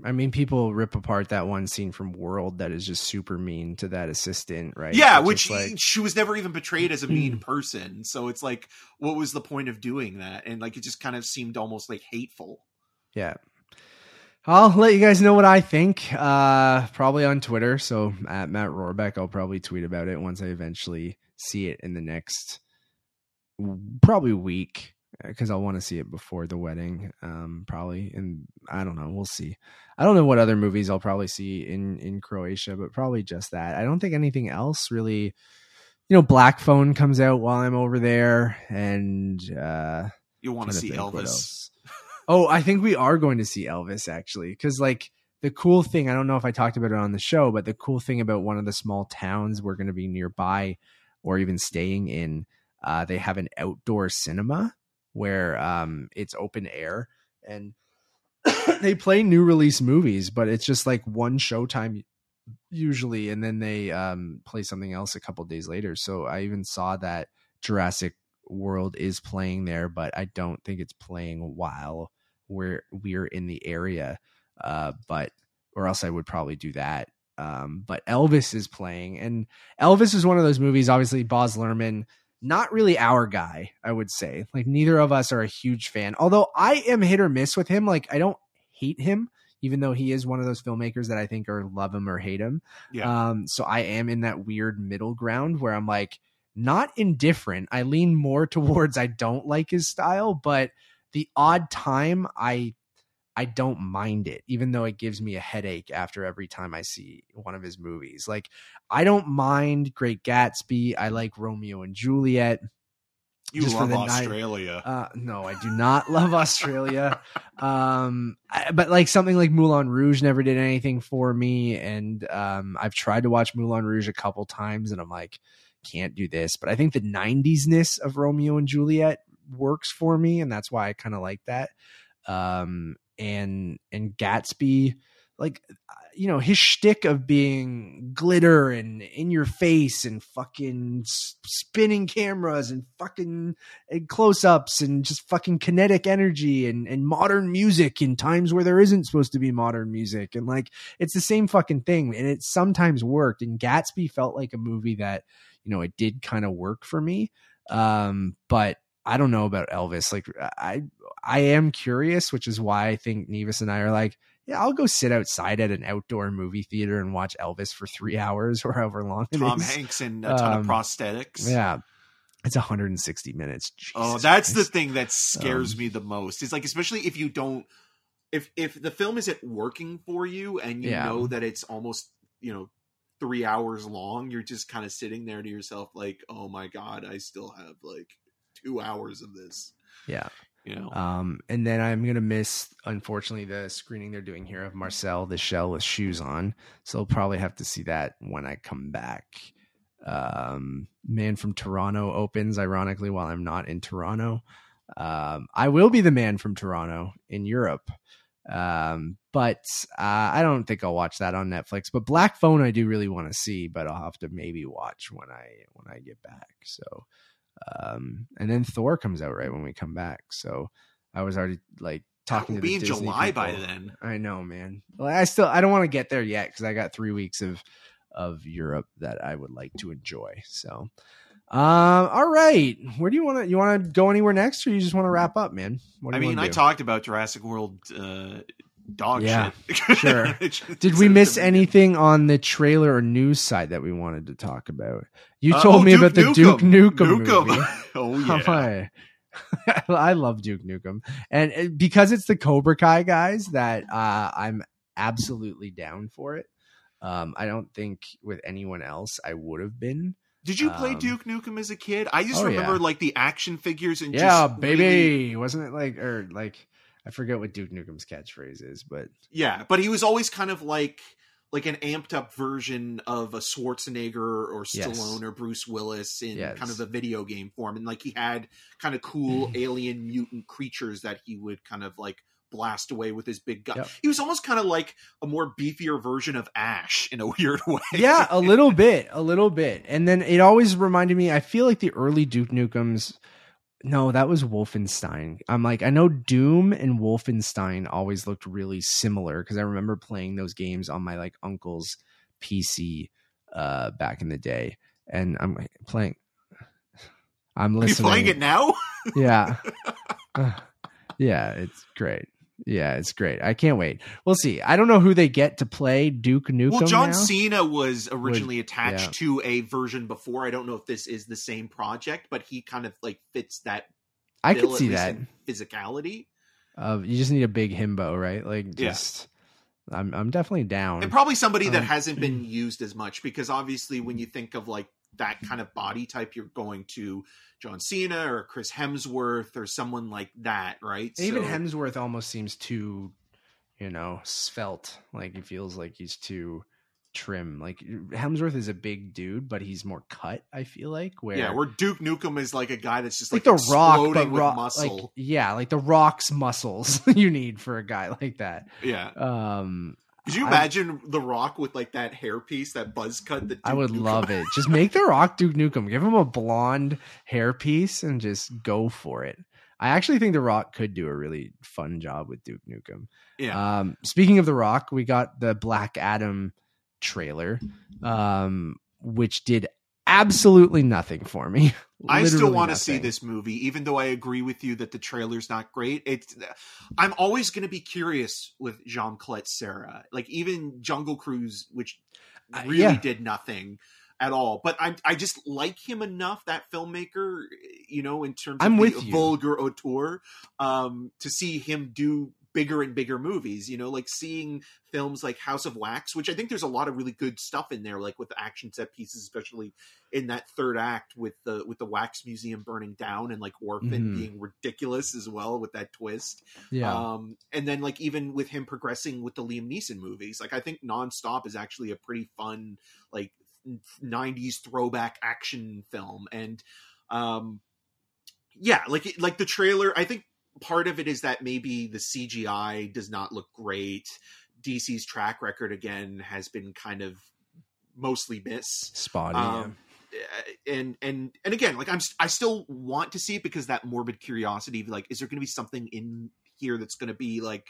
I mean, people rip apart that one scene from World that is just super mean to that assistant, right? Yeah, which like, she was never even portrayed as a mean person, so it's like, what was the point of doing that? And like, it just kind of seemed almost like hateful. Yeah. I'll let you guys know what I think, probably on Twitter. So at Matt Rorabeck, I'll probably tweet about it once I eventually see it in the next probably week, because I'll want to see it before the wedding, probably. And I don't know. We'll see. I don't know what other movies I'll probably see in Croatia, but probably just that. I don't think anything else really, you know. Black Phone comes out while I'm over there, and you want to see Elvis. Oh, I think we are going to see Elvis, actually, because like the cool thing, I don't know if I talked about it on the show, but the cool thing about one of the small towns we're going to be nearby or even staying in, they have an outdoor cinema where it's open air and they play new release movies, but it's just like one showtime usually. And then they play something else a couple days later. So I even saw that Jurassic World is playing there, but I don't think it's playing while we're in the area, but or else I would probably do that. But Elvis is playing, and Elvis is one of those movies, obviously Baz Luhrmann, not really our guy, I would say. Like, neither of us are a huge fan, although I am hit or miss with him. Like, I don't hate him, even though he is one of those filmmakers that I think are love him or hate him. So I am in that weird middle ground where I'm like, not indifferent. I lean more towards I don't like his style, but the odd time I don't mind it, even though it gives me a headache after every time I see one of his movies. Like, I don't mind Great Gatsby. I like Romeo and Juliet. You love Australia. No, I do not love Australia. But like something like Moulin Rouge never did anything for me. And I've tried to watch Moulin Rouge a couple times and I'm like, can't do this. But I think the 90s-ness of Romeo and Juliet works for me, and that's why I kind of like that. And Gatsby, like, you know, his shtick of being glitter and in your face and fucking spinning cameras and fucking close-ups and just fucking kinetic energy and modern music in times where there isn't supposed to be modern music, and like, it's the same fucking thing, and it sometimes worked. And Gatsby felt like a movie that, you know, it did kind of work for me. But I don't know about Elvis. Like, I am curious, which is why I think Nevis and I are like, yeah, I'll go sit outside at an outdoor movie theater and watch Elvis for 3 hours or however long it is. Tom Hanks and a ton of prosthetics. Yeah. It's 160 minutes. Jesus Christ. The thing that scares me the most. It's like, especially if you don't, if the film isn't working for you and you know that it's almost, you know, 3 hours long, you're just kind of sitting there to yourself like, oh my God, I still have like 2 hours of this. Yeah. You know? And then I'm going to miss, unfortunately, the screening they're doing here of Marcel the Shell with Shoes On. So I'll probably have to see that when I come back. Man from Toronto opens, ironically, while I'm not in Toronto. I will be the Man from Toronto in Europe. But I don't think I'll watch that on Netflix. But Black Phone I do really want to see, but I'll have to maybe watch when I get back. So and then Thor comes out right when we come back. So I was already like talking to the Disney people. It'll be in July by then. I know, man. I don't want to get there yet because I got 3 weeks of Europe that I would like to enjoy. So all right. Where do you want to go anywhere next, or you just want to wrap up, man? I talked about Jurassic World shit. Sure. Did we miss anything on the trailer or news side that we wanted to talk about? You told me about the Duke Nukem movie. Oh yeah. I love Duke Nukem, and because it's the Cobra Kai guys that I'm absolutely down for it. I don't think with anyone else I would have been. Did you play Duke Nukem as a kid? I just remember like the action figures and wasn't it like, or like, I forget what Duke Nukem's catchphrase is, but yeah, but he was always kind of like an amped up version of a Schwarzenegger or Stallone or Bruce Willis in kind of a video game form. And like, he had kind of cool alien mutant creatures that he would kind of like blast away with his big gun. Yep. He was almost kind of like a more beefier version of Ash in a weird way. Yeah, a little bit. And then it always reminded me, I feel like the early Duke Nukems, no, that was Wolfenstein. I'm like, I know Doom and Wolfenstein always looked really similar because I remember playing those games on my like uncle's PC back in the day. And I'm playing. I'm listening. Are you playing it now? Yeah. Yeah, it's great. Yeah, it's great. I can't wait. We'll see. I don't know who they get to play Duke Nukem. Well, John Cena was originally attached to a version before. I don't know if this is the same project, but he kind of like fits that. I could see that physicality. You just need a big himbo, right? Like, just I'm definitely down. And probably somebody that hasn't been used as much, because obviously when you think of like that kind of body type, you're going to John Cena or Chris Hemsworth or someone like that, right? Even Hemsworth almost seems too, svelte. Like, he feels like he's too trim. Like, Hemsworth is a big dude, but he's more cut, I feel like. Where Duke Nukem is like a guy that's just like the Rock, but muscle. Like, like the Rock's muscles you need for a guy like that. Yeah. Could you imagine The Rock with like that hairpiece, that buzz cut? I would love it. Just make The Rock Duke Nukem. Give him a blonde hairpiece and just go for it. I actually think The Rock could do a really fun job with Duke Nukem. Yeah. Speaking of The Rock, we got the Black Adam trailer, which did absolutely nothing for me. I still want to see this movie, even though I agree with you that the trailer's not great. I'm always going to be curious with Jean-Claude Sarah, like even Jungle Cruise, which really did nothing at all. But I just like him enough, that filmmaker, in terms of the vulgar auteur, to see him do bigger and bigger movies, like seeing films like House of Wax, which I think there's a lot of really good stuff in there, like with the action set pieces, especially in that third act with the wax museum burning down, and like Orphan being ridiculous as well with that twist. Yeah. And then like even with him progressing with the Liam Neeson movies, like I think Nonstop is actually a pretty fun, like 90s throwback action film. And like the trailer, I think part of it is that maybe the CGI does not look great. DC's track record again has been kind of mostly spotty. And again, like I still want to see it because that morbid curiosity, like, is there going to be something in here that's going to be like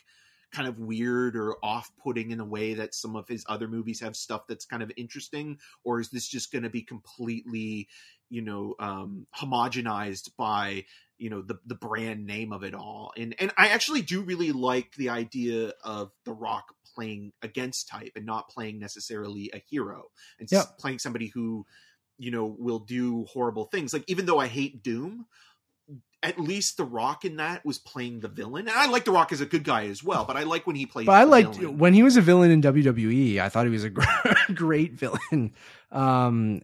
kind of weird or off-putting in a way that some of his other movies have stuff that's kind of interesting, or is this just going to be completely, homogenized by, the brand name of it all? And I actually do really like the idea of The Rock playing against type and not playing necessarily a hero, and playing somebody who, will do horrible things. Like, even though I hate Doom, at least The Rock in that was playing the villain. And I like The Rock as a good guy as well, but I like when he played when he was a villain in WWE, I thought he was a great villain. I'm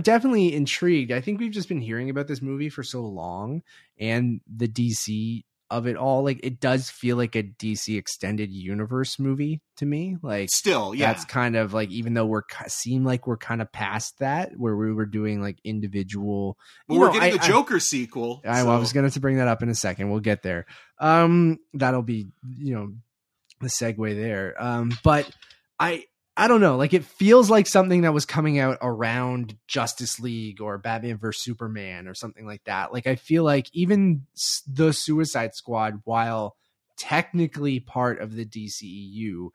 definitely intrigued. I think we've just been hearing about this movie for so long, and the DC of it all, like, it does feel like a DC extended universe movie to me. Like, still, yeah, that's kind of like, even though we're seem like we're kind of past that, where we were doing like individual. Well, we're getting the Joker sequel. I was going to bring that up in a second. We'll get there. That'll be, you know, the segue there. But I don't know. Like, it feels like something that was coming out around Justice League or Batman vs Superman or something like that. Like, I feel like even the Suicide Squad, while technically part of the DCEU,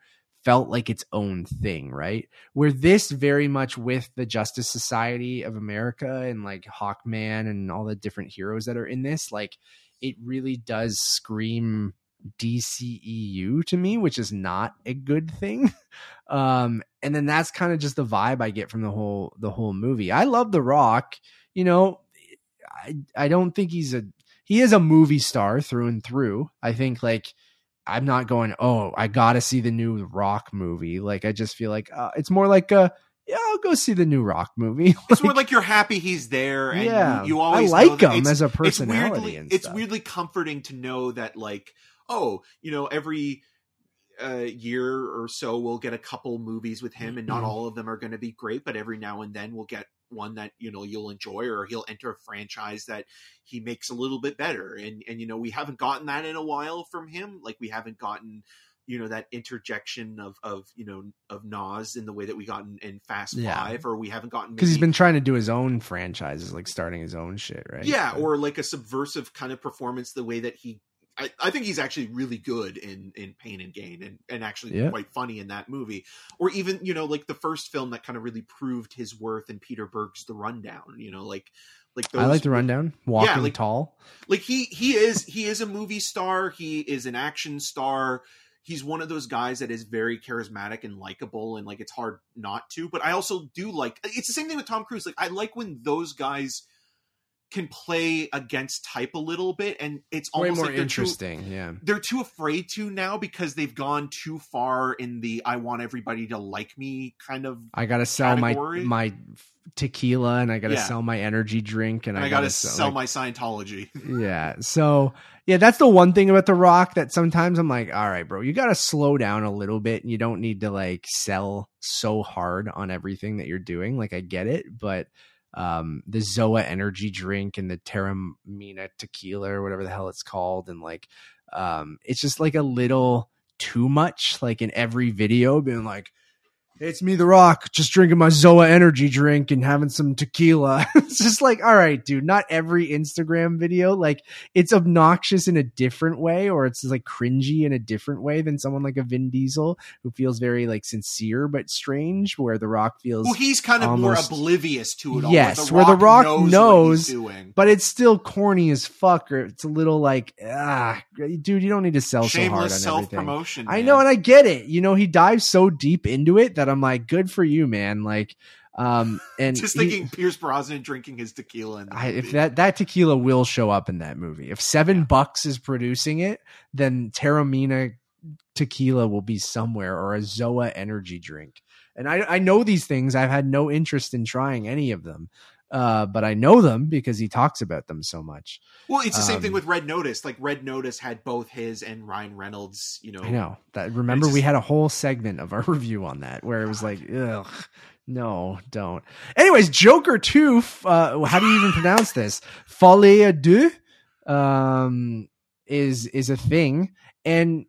felt like its own thing, right? Where this very much with the Justice Society of America and like Hawkman and all the different heroes that are in this, like, it really does scream DCEU to me, which is not a good thing. And then that's kind of just the vibe I get from the whole movie. I love The Rock, you know. I don't think he is a movie star through and through. I think, like, I'm not going, oh, I gotta see the new Rock movie. Like, I just feel like it's more like a, yeah, I'll go see the new Rock movie. It's more like you're happy he's there. And yeah, you always, I like him as a personality. It's weirdly comforting to know that, like, oh, you know, every year or so we'll get a couple movies with him, and not all of them are going to be great, but every now and then we'll get one that, you know, you'll enjoy, or he'll enter a franchise that he makes a little bit better. And, you know, we haven't gotten that in a while from him. Like, we haven't gotten, you know, that interjection of Nas in the way that we got in Fast Five, or we haven't gotten, because he's been trying to do his own franchises, like starting his own shit. Right. Yeah. So. Or like a subversive kind of performance, the way that I think he's actually really good in Pain and Gain, and actually quite funny in that movie. Or even, you know, like the first film that kind of really proved his worth in Peter Berg's The Rundown, you know, like those, I like The Rundown, Walking Tall. Like he is a movie star. He is an action star. He's one of those guys that is very charismatic and likable, and like, it's hard not to. But I also do like, it's the same thing with Tom Cruise. Like, I like when those guys can play against type a little bit, and it's almost way more like interesting. They're too afraid to now, because they've gone too far in the I want everybody to like me kind of I gotta sell category. my tequila, and I gotta sell my energy drink, and I gotta sell my Scientology. That's the one thing about The Rock that sometimes I'm like, all right, bro, you gotta slow down a little bit, and you don't need to like sell so hard on everything that you're doing. Like, I get it, but the Zoa energy drink and the Terramina tequila or whatever the hell it's called, and like it's just like a little too much, like in every video being like, it's me, The Rock, just drinking my Zoa energy drink and having some tequila. It's just like, all right, dude, not every Instagram video. Like, it's obnoxious in a different way, or it's like cringy in a different way than someone like a Vin Diesel, who feels very like sincere but strange, where The Rock feels... Well, he's kind of almost more oblivious to it all. Yes, where The Rock knows what he's doing. But it's still corny as fuck, or it's a little like, dude, you don't need to sell so hard on everything. Shameless self-promotion. I know, and I get it. You know, he dives so deep into it that I'm like, good for you, man. Like, and just thinking Pierce Brosnan drinking his tequila. If that tequila will show up in that movie, if $7 is producing it, then Terramina tequila will be somewhere, or a Zoa energy drink. And I know these things. I've had no interest in trying any of them. But I know them because he talks about them so much. Well, it's the same thing with Red Notice. Like, Red Notice had both his and Ryan Reynolds, you know. I know. Remember, we had a whole segment of our review on that where it was like, ugh, no, don't. Anyways, Joker 2, how do you even pronounce this? Folie à deux is a thing. And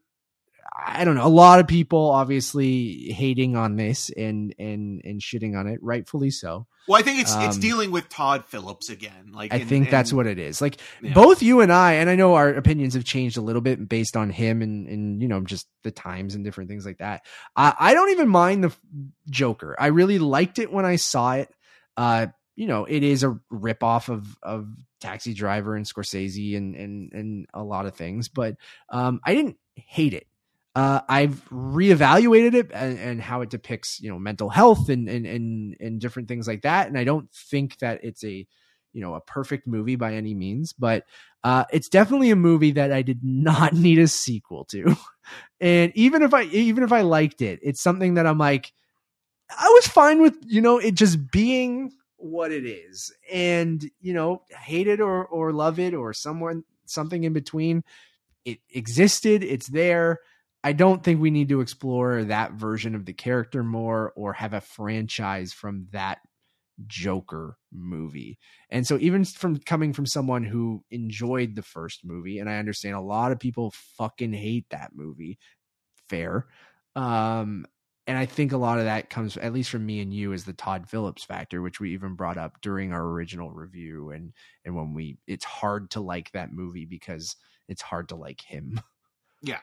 I don't know, a lot of people obviously hating on this and shitting on it, rightfully so. Well, I think it's dealing with Todd Phillips again. Like, I think that's what it is. Like, both you and I know our opinions have changed a little bit based on him and you know, just the times and different things like that. I don't even mind the Joker. I really liked it when I saw it. You know, it is a ripoff of Taxi Driver and Scorsese and a lot of things, but I didn't hate it. I've reevaluated it and how it depicts, you know, mental health and different things like that. And I don't think that it's a, you know, a perfect movie by any means, but it's definitely a movie that I did not need a sequel to. And even if I liked it, it's something that I'm like, I was fine with, you know, it just being what it is, and, you know, hate it or love it or something in between. it existed. It's there. I don't think we need to explore that version of the character more or have a franchise from that Joker movie. And so even from coming from someone who enjoyed the first movie, and I understand a lot of people fucking hate that movie. Fair. And I think a lot of that comes, at least from me and you, is the Todd Phillips factor, which we even brought up during our original review. And when we, it's hard to like that movie because it's hard to like him. Yeah.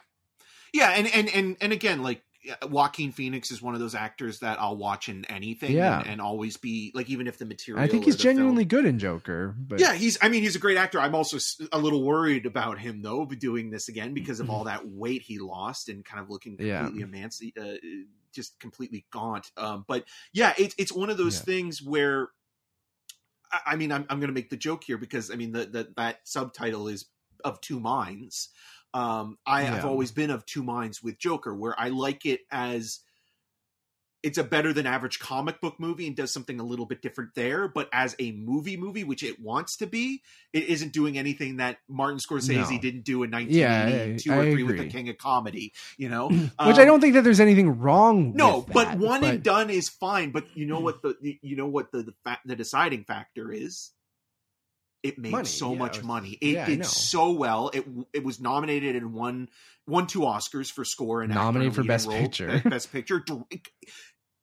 Yeah. And again, like Joaquin Phoenix is one of those actors that I'll watch in anything and always be like, even if the material, I think he's genuinely good in Joker, but yeah, he's a great actor. I'm also a little worried about him though, doing this again, because of all that weight he lost and kind of looking completely emancipated, just completely gaunt. But yeah, it's one of those things where, I mean, I'm going to make the joke here because I mean, that subtitle is Of Two Minds. I have always been of two minds with Joker, where I like it as it's a better than average comic book movie and does something a little bit different there. But as a movie, which it wants to be, it isn't doing anything that Martin Scorsese didn't do in 1982 or 3 with the King of Comedy, you know, which I don't think that there's anything wrong. No, with that, but one and done is fine. But you know what the deciding factor is? It made so much money. It did so well. It was nominated and won 2 Oscars for score and nominated for Best Picture.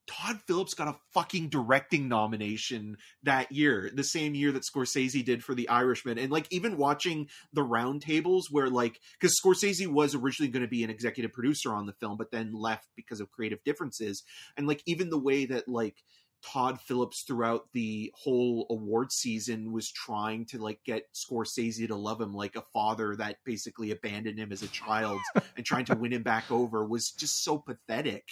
Todd Phillips got a fucking directing nomination that year, the same year that Scorsese did for The Irishman. And like even watching the roundtables where like, because Scorsese was originally going to be an executive producer on the film, but then left because of creative differences. And like even the way that like Todd Phillips throughout the whole award season was trying to like get Scorsese to love him like a father that basically abandoned him as a child and trying to win him back over was just so pathetic.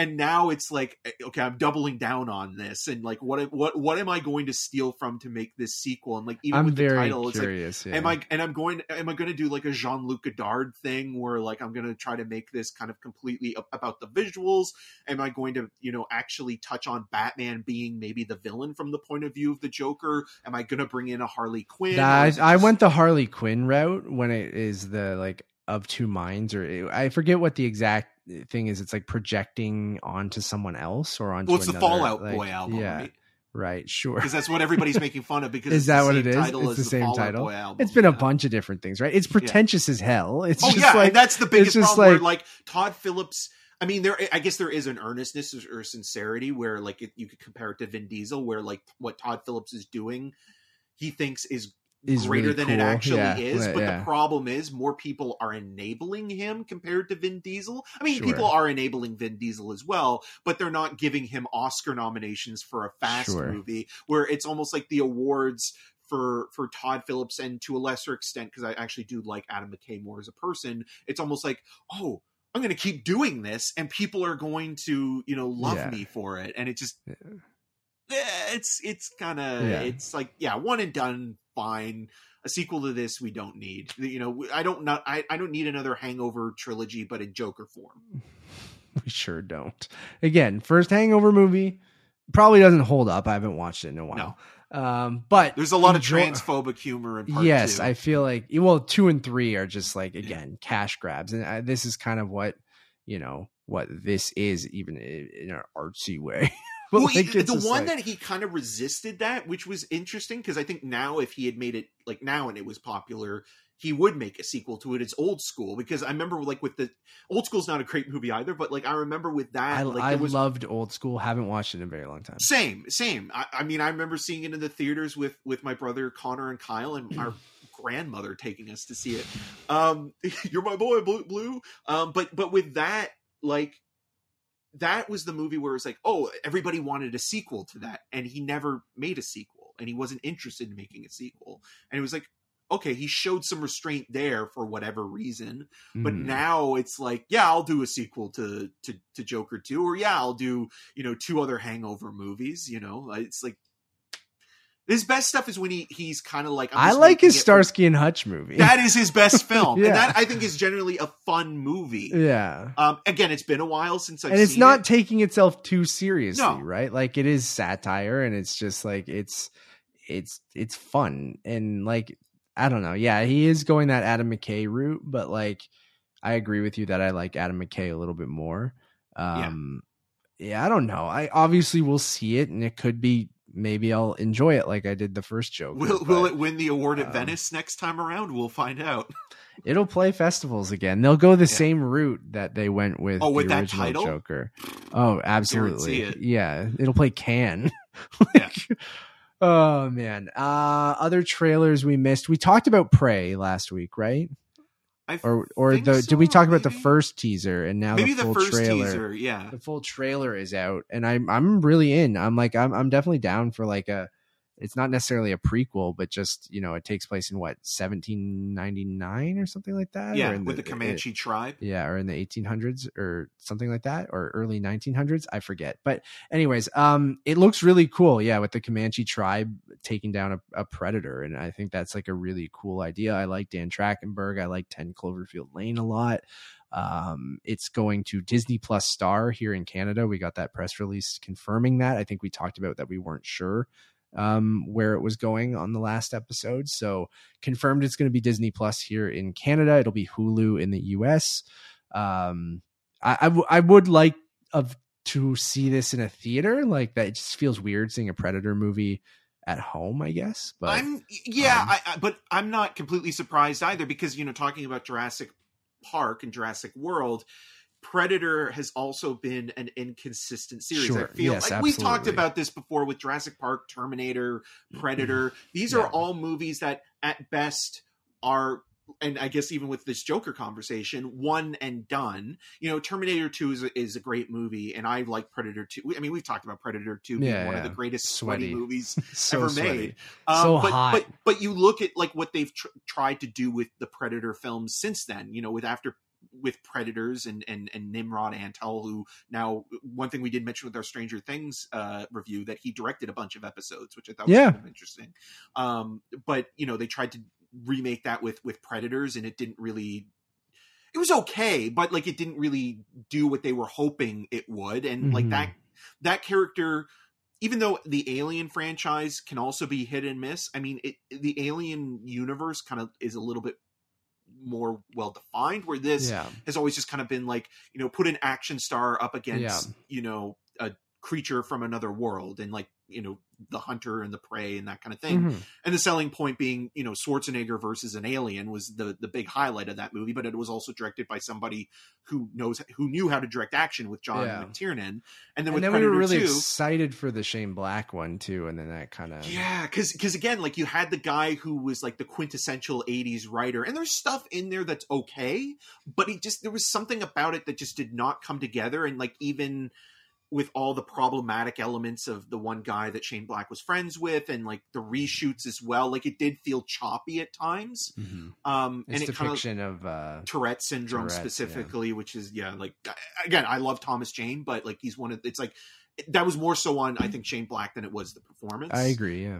And now it's like, okay, I'm doubling down on this. And like, what am I going to steal from to make this sequel? And like, even with the title, it's like, am I going to do like a Jean-Luc Godard thing where like, I'm going to try to make this kind of completely about the visuals. Am I going to, actually touch on Batman being maybe the villain from the point of view of the Joker? Am I going to bring in a Harley Quinn? I went the Harley Quinn route when it is the like Of Two Minds, or I forget what the exact thing is. It's like projecting onto someone else or onto it's another, the Fallout Boy album, right? Right, sure. Because that's what everybody's making fun of. Because is that what it is? It's the same title. It's been a bunch of different things, right? It's pretentious as hell. It's and that's the biggest problem. Like Todd Phillips. I mean, I guess there is an earnestness or sincerity where, like, you could compare it to Vin Diesel, where, like, what Todd Phillips is doing, he thinks is greater really than it actually is. But the problem is, more people are enabling him compared to Vin Diesel. I mean, people are enabling Vin Diesel as well, but they're not giving him Oscar nominations for a Fast movie, where it's almost like the awards for Todd Phillips, and to a lesser extent, because I actually do like Adam McKay more as a person. It's almost like, oh, I'm going to keep doing this and people are going to, love me for it. And it just, it's kind of, it's like, one and done. Fine. A sequel to this, we don't need, I don't need another Hangover trilogy, but in Joker form. We sure don't. Again, first Hangover movie probably doesn't hold up. I haven't watched it in a while. No. But there's a lot of transphobic humor in part 2. I feel like 2 and 3 are just like, again, cash grabs. And this is kind of what this is, even in an artsy way. But that he kind of resisted that, which was interesting, because I think now if he had made it like now and it was popular, he would make a sequel to it. It's Old School, because I remember like with the Old School's not a great movie either, but like I remember with that, I loved Old School. Haven't watched it in a very long time. Same. I mean, I remember seeing it in the theaters with my brother Connor and Kyle and our grandmother taking us to see it. You're my boy, Blue. But with that, like, that was the movie where it was like, oh, everybody wanted a sequel to that. And he never made a sequel and he wasn't interested in making a sequel. And it was like, okay, he showed some restraint there for whatever reason. But now it's like, yeah, I'll do a sequel to Joker 2, or yeah, I'll do, 2 other Hangover movies. It's like, his best stuff is when he's kind of like... I like his Starsky and Hutch movie. That is his best film. And that, I think, is generally a fun movie. Yeah. Again, it's been a while since I've seen it. And it's not taking itself too seriously, right? Like, it is satire, and it's just, like, it's fun. And, like, I don't know. Yeah, he is going that Adam McKay route, but like I agree with you that I like Adam McKay a little bit more. Yeah, I don't know. I obviously will see it, and it could be maybe I'll enjoy it like I did the first joke. Will it win the award at Venice next time around? We'll find out. It'll play festivals again. They'll go the same route that they went with the that original title? Joker. Oh, absolutely. It. Yeah, it'll play Cannes. Like, yeah. Oh, man. Other trailers we missed. We talked about Prey last week, right? Did we talk about the first teaser and now maybe the first trailer? Teaser, yeah. The full trailer is out, and I'm really in. I'm like I'm definitely down for like a. It's not necessarily a prequel, but just it takes place in 1799 or something like that. Yeah, with the Comanche tribe. Yeah, or in the 1800s or something like that, or early 1900s. I forget. But anyways, it looks really cool. Yeah, with the Comanche tribe taking down a predator, and I think that's like a really cool idea. I like Dan Trachtenberg. I like 10 Cloverfield Lane a lot. It's going to Disney Plus Star here in Canada. We got that press release confirming that. I think we talked about that we weren't sure where it was going on the last episode. So confirmed it's going to be Disney Plus here in Canada. It'll be Hulu in the US. I would like to see this in a theater. Like that, it just feels weird seeing a Predator movie at home, I guess. But but I'm not completely surprised either, because talking about Jurassic Park and Jurassic World, Predator has also been an inconsistent series. Sure. I feel like we've talked about this before with Jurassic Park, Terminator, Predator. These are all movies that at best are, and I guess even with this Joker conversation, one and done. Terminator 2 is a great movie, and I like Predator 2. I mean, we've talked about Predator 2 being one of the greatest sweaty movies so ever made. Hot. But you look at like what they've tried to do with the Predator films since then, with Predators and Nimrod Antal, who now, one thing we did mention with our Stranger Things review, that he directed a bunch of episodes, which I thought was kind of interesting. But they tried to remake that with Predators, and it was okay, but like it didn't really do what they were hoping it would. And like that character, even though the Alien franchise can also be hit and miss, I mean, the Alien universe kind of is a little bit more well-defined, where this has always just kind of been like, put an action star up against, a creature from another world, and like, the hunter and the prey and that kind of thing. And the selling point being, Schwarzenegger versus an alien was the big highlight of that movie, but it was also directed by somebody who knew how to direct action with John McTiernan. And then Predator, we were really excited for the Shane Black one too. And then that kind of, Cause again, like you had the guy who was like the quintessential 80s writer, and there's stuff in there that's okay, but there was something about it that just did not come together. And like, even with all the problematic elements of the one guy that Shane Black was friends with, and like the reshoots as well, like it did feel choppy at times. It's and it kind of Tourette syndrome specifically, which is like, again, I love Thomas Jane, but like he's one of, it's like that was more so on, I think, Shane Black than it was the performance. I agree. Yeah.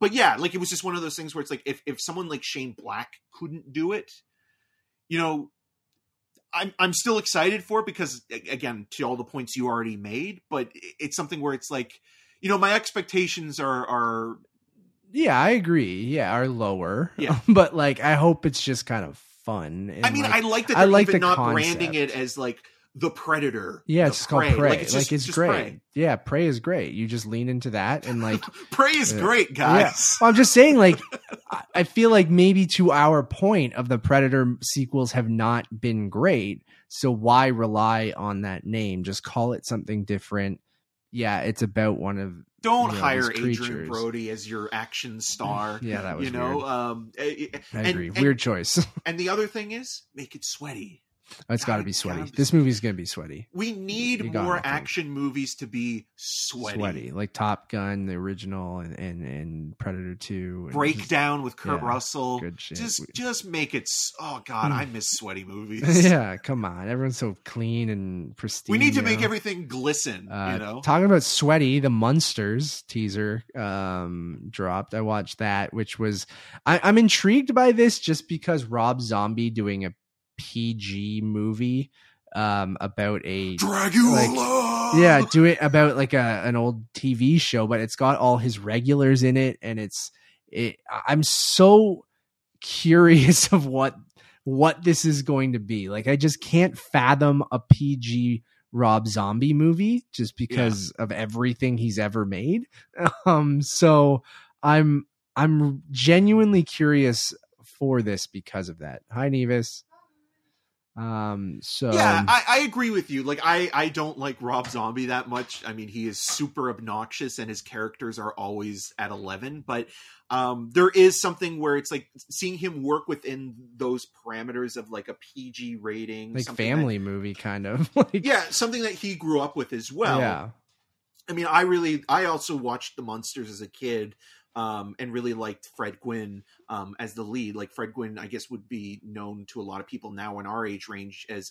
But yeah, like it was just one of those things where it's like, if someone like Shane Black couldn't do it, I'm still excited for it, because again, to all the points you already made, but it's something where it's like, my expectations are I agree. Yeah. Are lower. Yeah. But like, I hope it's just kind of fun. And I mean, I like that. I like even the not concept. Branding it as like the Predator. Yeah. It's just called Prey. Like it's just great. Prey. Yeah. Prey is great. You just lean into that and like Prey is great, guys. Yeah. Well, I'm just saying, like, I feel like maybe to our point of the Predator sequels have not been great. So why rely on that name? Just call it something different. Yeah, it's about one of. Don't hire Adrian Brody as your action star. Yeah, that was weird. I agree. Weird choice. And the other thing is, make it sweaty. Oh, it's got to be sweaty. This movie's going to be sweaty. We need more action movies to be sweaty. Like Top Gun, the original, and Predator 2. Breakdown with Kurt Russell. Good shit. Just make it... Oh, God, I miss sweaty movies. Yeah, come on. Everyone's so clean and pristine. We need to make everything glisten, Talking about sweaty, the Munsters teaser dropped. I watched that, which was... I'm intrigued by this just because Rob Zombie doing a PG movie about a Dragula. Do it about like an old TV show, but it's got all his regulars in it, and I'm so curious of what this is going to be. Like, I just can't fathom a PG Rob Zombie movie just because of everything he's ever made. So I'm genuinely curious for this because of that. Hi, Nevis. I agree with you. Like, I don't like Rob Zombie that much. I mean, he is super obnoxious and his characters are always at 11, but there is something where it's like seeing him work within those parameters of like a PG rating, like family movie kind of like, yeah, something that he grew up with as well. Yeah, I mean, I also watched The Munsters as a kid, and really liked Fred Gwynn as the lead. Like, Fred Gwynn, I guess, would be known to a lot of people now in our age range as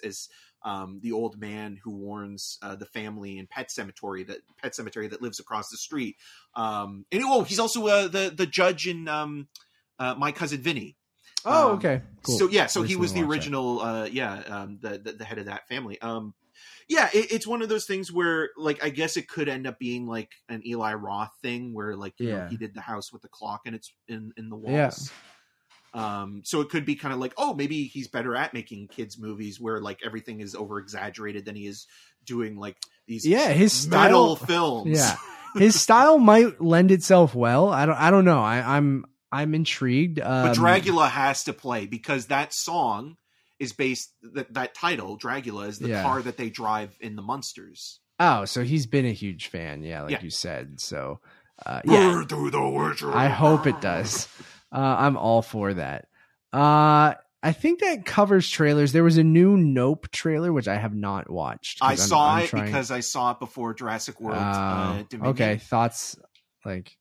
the old man who warns the family in Pet Sematary that lives across the street. He's also the judge in My Cousin Vinny. Oh, okay, cool. So yeah, so he was the original, the head of that family. Yeah, it's one of those things where, like, I guess it could end up being like an Eli Roth thing where, like, you know, he did The House with the Clock and it's in the walls. Yeah. So it could be kind of like, oh, maybe he's better at making kids movies where, like, everything is over exaggerated than he is doing like these metal films. Yeah, his style might lend itself well. I don't know. I'm intrigued. But Dragula has to play because that song is based, that title, Dragula, is the car that they drive in The Munsters. Oh, so he's been a huge fan, you said. So, I hope it does. I'm all for that. I think that covers trailers. There was a new Nope trailer, which I have not watched. Because I saw it before Jurassic World. Dominion. Okay, thoughts like...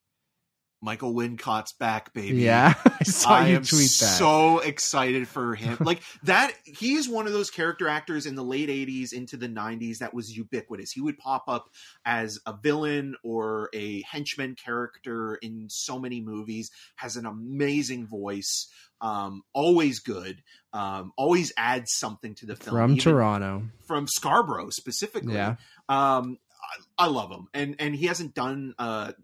Michael Wincott's back, baby. Yeah, I saw you tweet that. I am so excited for him. Like, that, he is one of those character actors in the late 80s into the 90s that was ubiquitous. He would pop up as a villain or a henchman character in so many movies, has an amazing voice, always good, always adds something to the film. From Toronto. From Scarborough, specifically. Yeah. I love him, and he hasn't done a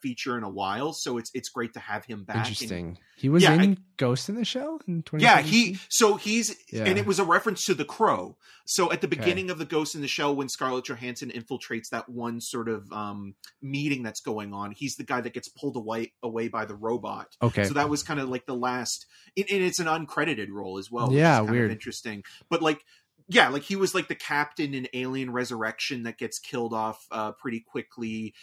feature in a while, so it's great to have him back. Interesting. And he was in Ghost in the Shell in 2017. Yeah, and it was a reference to The Crow. So at the beginning of the Ghost in the Shell, when Scarlett Johansson infiltrates that one sort of meeting that's going on, he's the guy that gets pulled away by the robot. Okay, so that was kind of like the last, and it's an uncredited role as well. Yeah, which is weird, interesting, but like. Yeah, like he was like the captain in Alien Resurrection that gets killed off pretty quickly.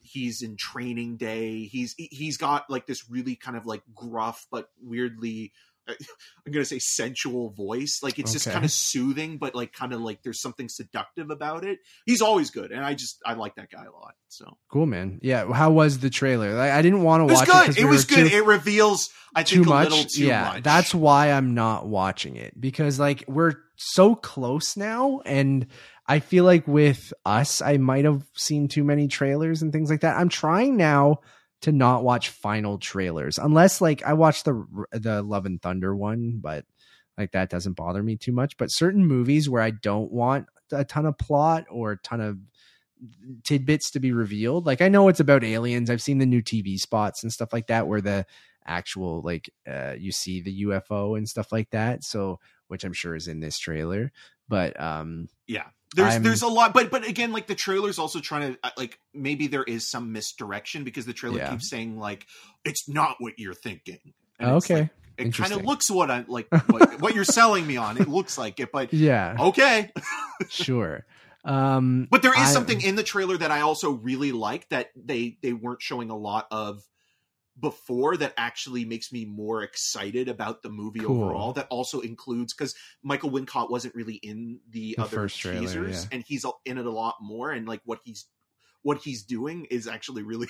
He's in Training Day. He's got like this really kind of like gruff but weirdly, I'm going to say sensual voice. Like it's just kind of soothing, but like kind of like there's something seductive about it. He's always good, and I like that guy a lot. So cool, man. Yeah, how was the trailer? I didn't want to watch it. It was good. It reveals I think a little too much. Yeah, that's why I'm not watching it, because like we're so close now, and I feel like with us I might have seen too many trailers and things like that. I'm trying now to not watch final trailers unless like I watched the Love and Thunder one, but like that doesn't bother me too much. But certain movies where I don't want a ton of plot or a ton of tidbits to be revealed, like I know it's about aliens, I've seen the new TV spots and stuff like that where the actual like you see the UFO and stuff like that, so which I'm sure is in this trailer, but there's a lot, but again, like the trailer's also trying to like, maybe there is some misdirection because the trailer keeps saying like, it's not what you're thinking. And okay. Like, it kind of looks what I like, what you're selling me on. It looks like it, but yeah. Okay. Sure. But there is something in the trailer that I also really like that they weren't showing a lot of before that actually makes me more excited about the movie overall. That also includes, because Michael Wincott wasn't really in the other teasers trailer, and he's in it a lot more, and like what he's doing is actually really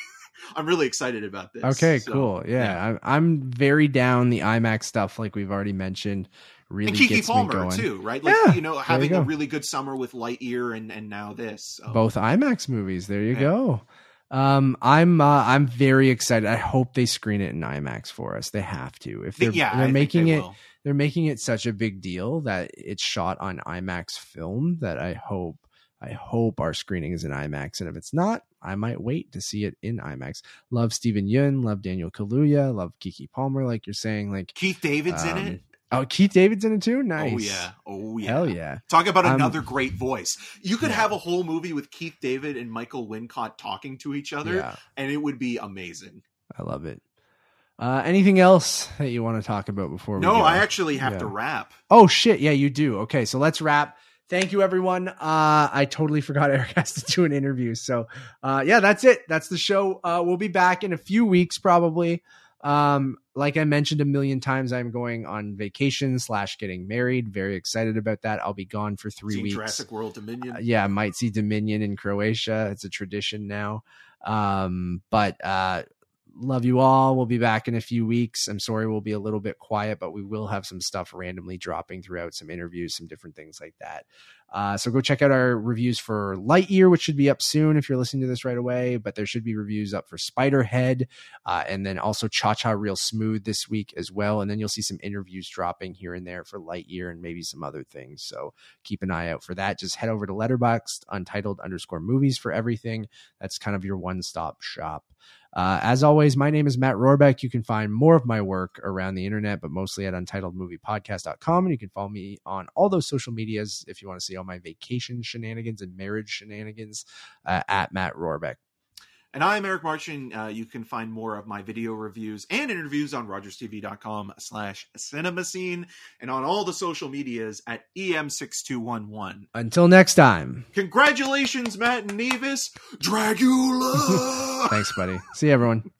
I'm really excited about this. Okay, so, cool. Yeah. I'm very down. The IMAX stuff, like we've already mentioned, really and Keke gets Palmer me going. Too, right? Like having a really good summer with Lightyear and now this. So. Both IMAX movies. There you go. I'm very excited. I hope they screen it in IMAX for us. They have to. If they're making it such a big deal that it's shot on IMAX film, that I hope I hope our screening is in IMAX. And if it's not, I might wait to see it in IMAX. Love Steven Yeun, love Daniel Kaluuya, love Kiki Palmer, like you're saying. Like Keith David's in it. Oh, Keith David's in it too? Nice. Oh, yeah. Oh, yeah. Hell yeah. Talk about another great voice. You could have a whole movie with Keith David and Michael Wincott talking to each other, and it would be amazing. I love it. Anything else that you want to talk about before we go? I actually have to wrap. Oh, shit. Yeah, you do. Okay, so let's wrap. Thank you, everyone. I totally forgot Eric has to do an interview. So, yeah, that's it. That's the show. We'll be back in a few weeks, probably. Like I mentioned a million times, I'm going on vacation / getting married. Very excited about that. I'll be gone for 3 weeks. Jurassic World Dominion. Yeah, I might see Dominion in Croatia. It's a tradition now. But love you all. We'll be back in a few weeks. I'm sorry we'll be a little bit quiet, but we will have some stuff randomly dropping throughout, some interviews, some different things like that. So go check out our reviews for Lightyear, which should be up soon if you're listening to this right away, but there should be reviews up for Spiderhead, and then also Cha-Cha Real Smooth this week as well. And then you'll see some interviews dropping here and there for Lightyear and maybe some other things. So keep an eye out for that. Just head over to Letterboxd, Untitled_Movies for everything. That's kind of your one-stop shop. As always, my name is Matt Rorabeck. You can find more of my work around the internet, but mostly at untitledmoviepodcast.com. And you can follow me on all those social medias if you want to see all my vacation shenanigans and marriage shenanigans, at Matt Rorabeck. And I'm Eric Marchen. You can find more of my video reviews and interviews on rogerstv.com/cinemascene and on all the social medias at EM6211. Until next time. Congratulations, Matt and Nevis. Dragula. Thanks, buddy. See you, everyone.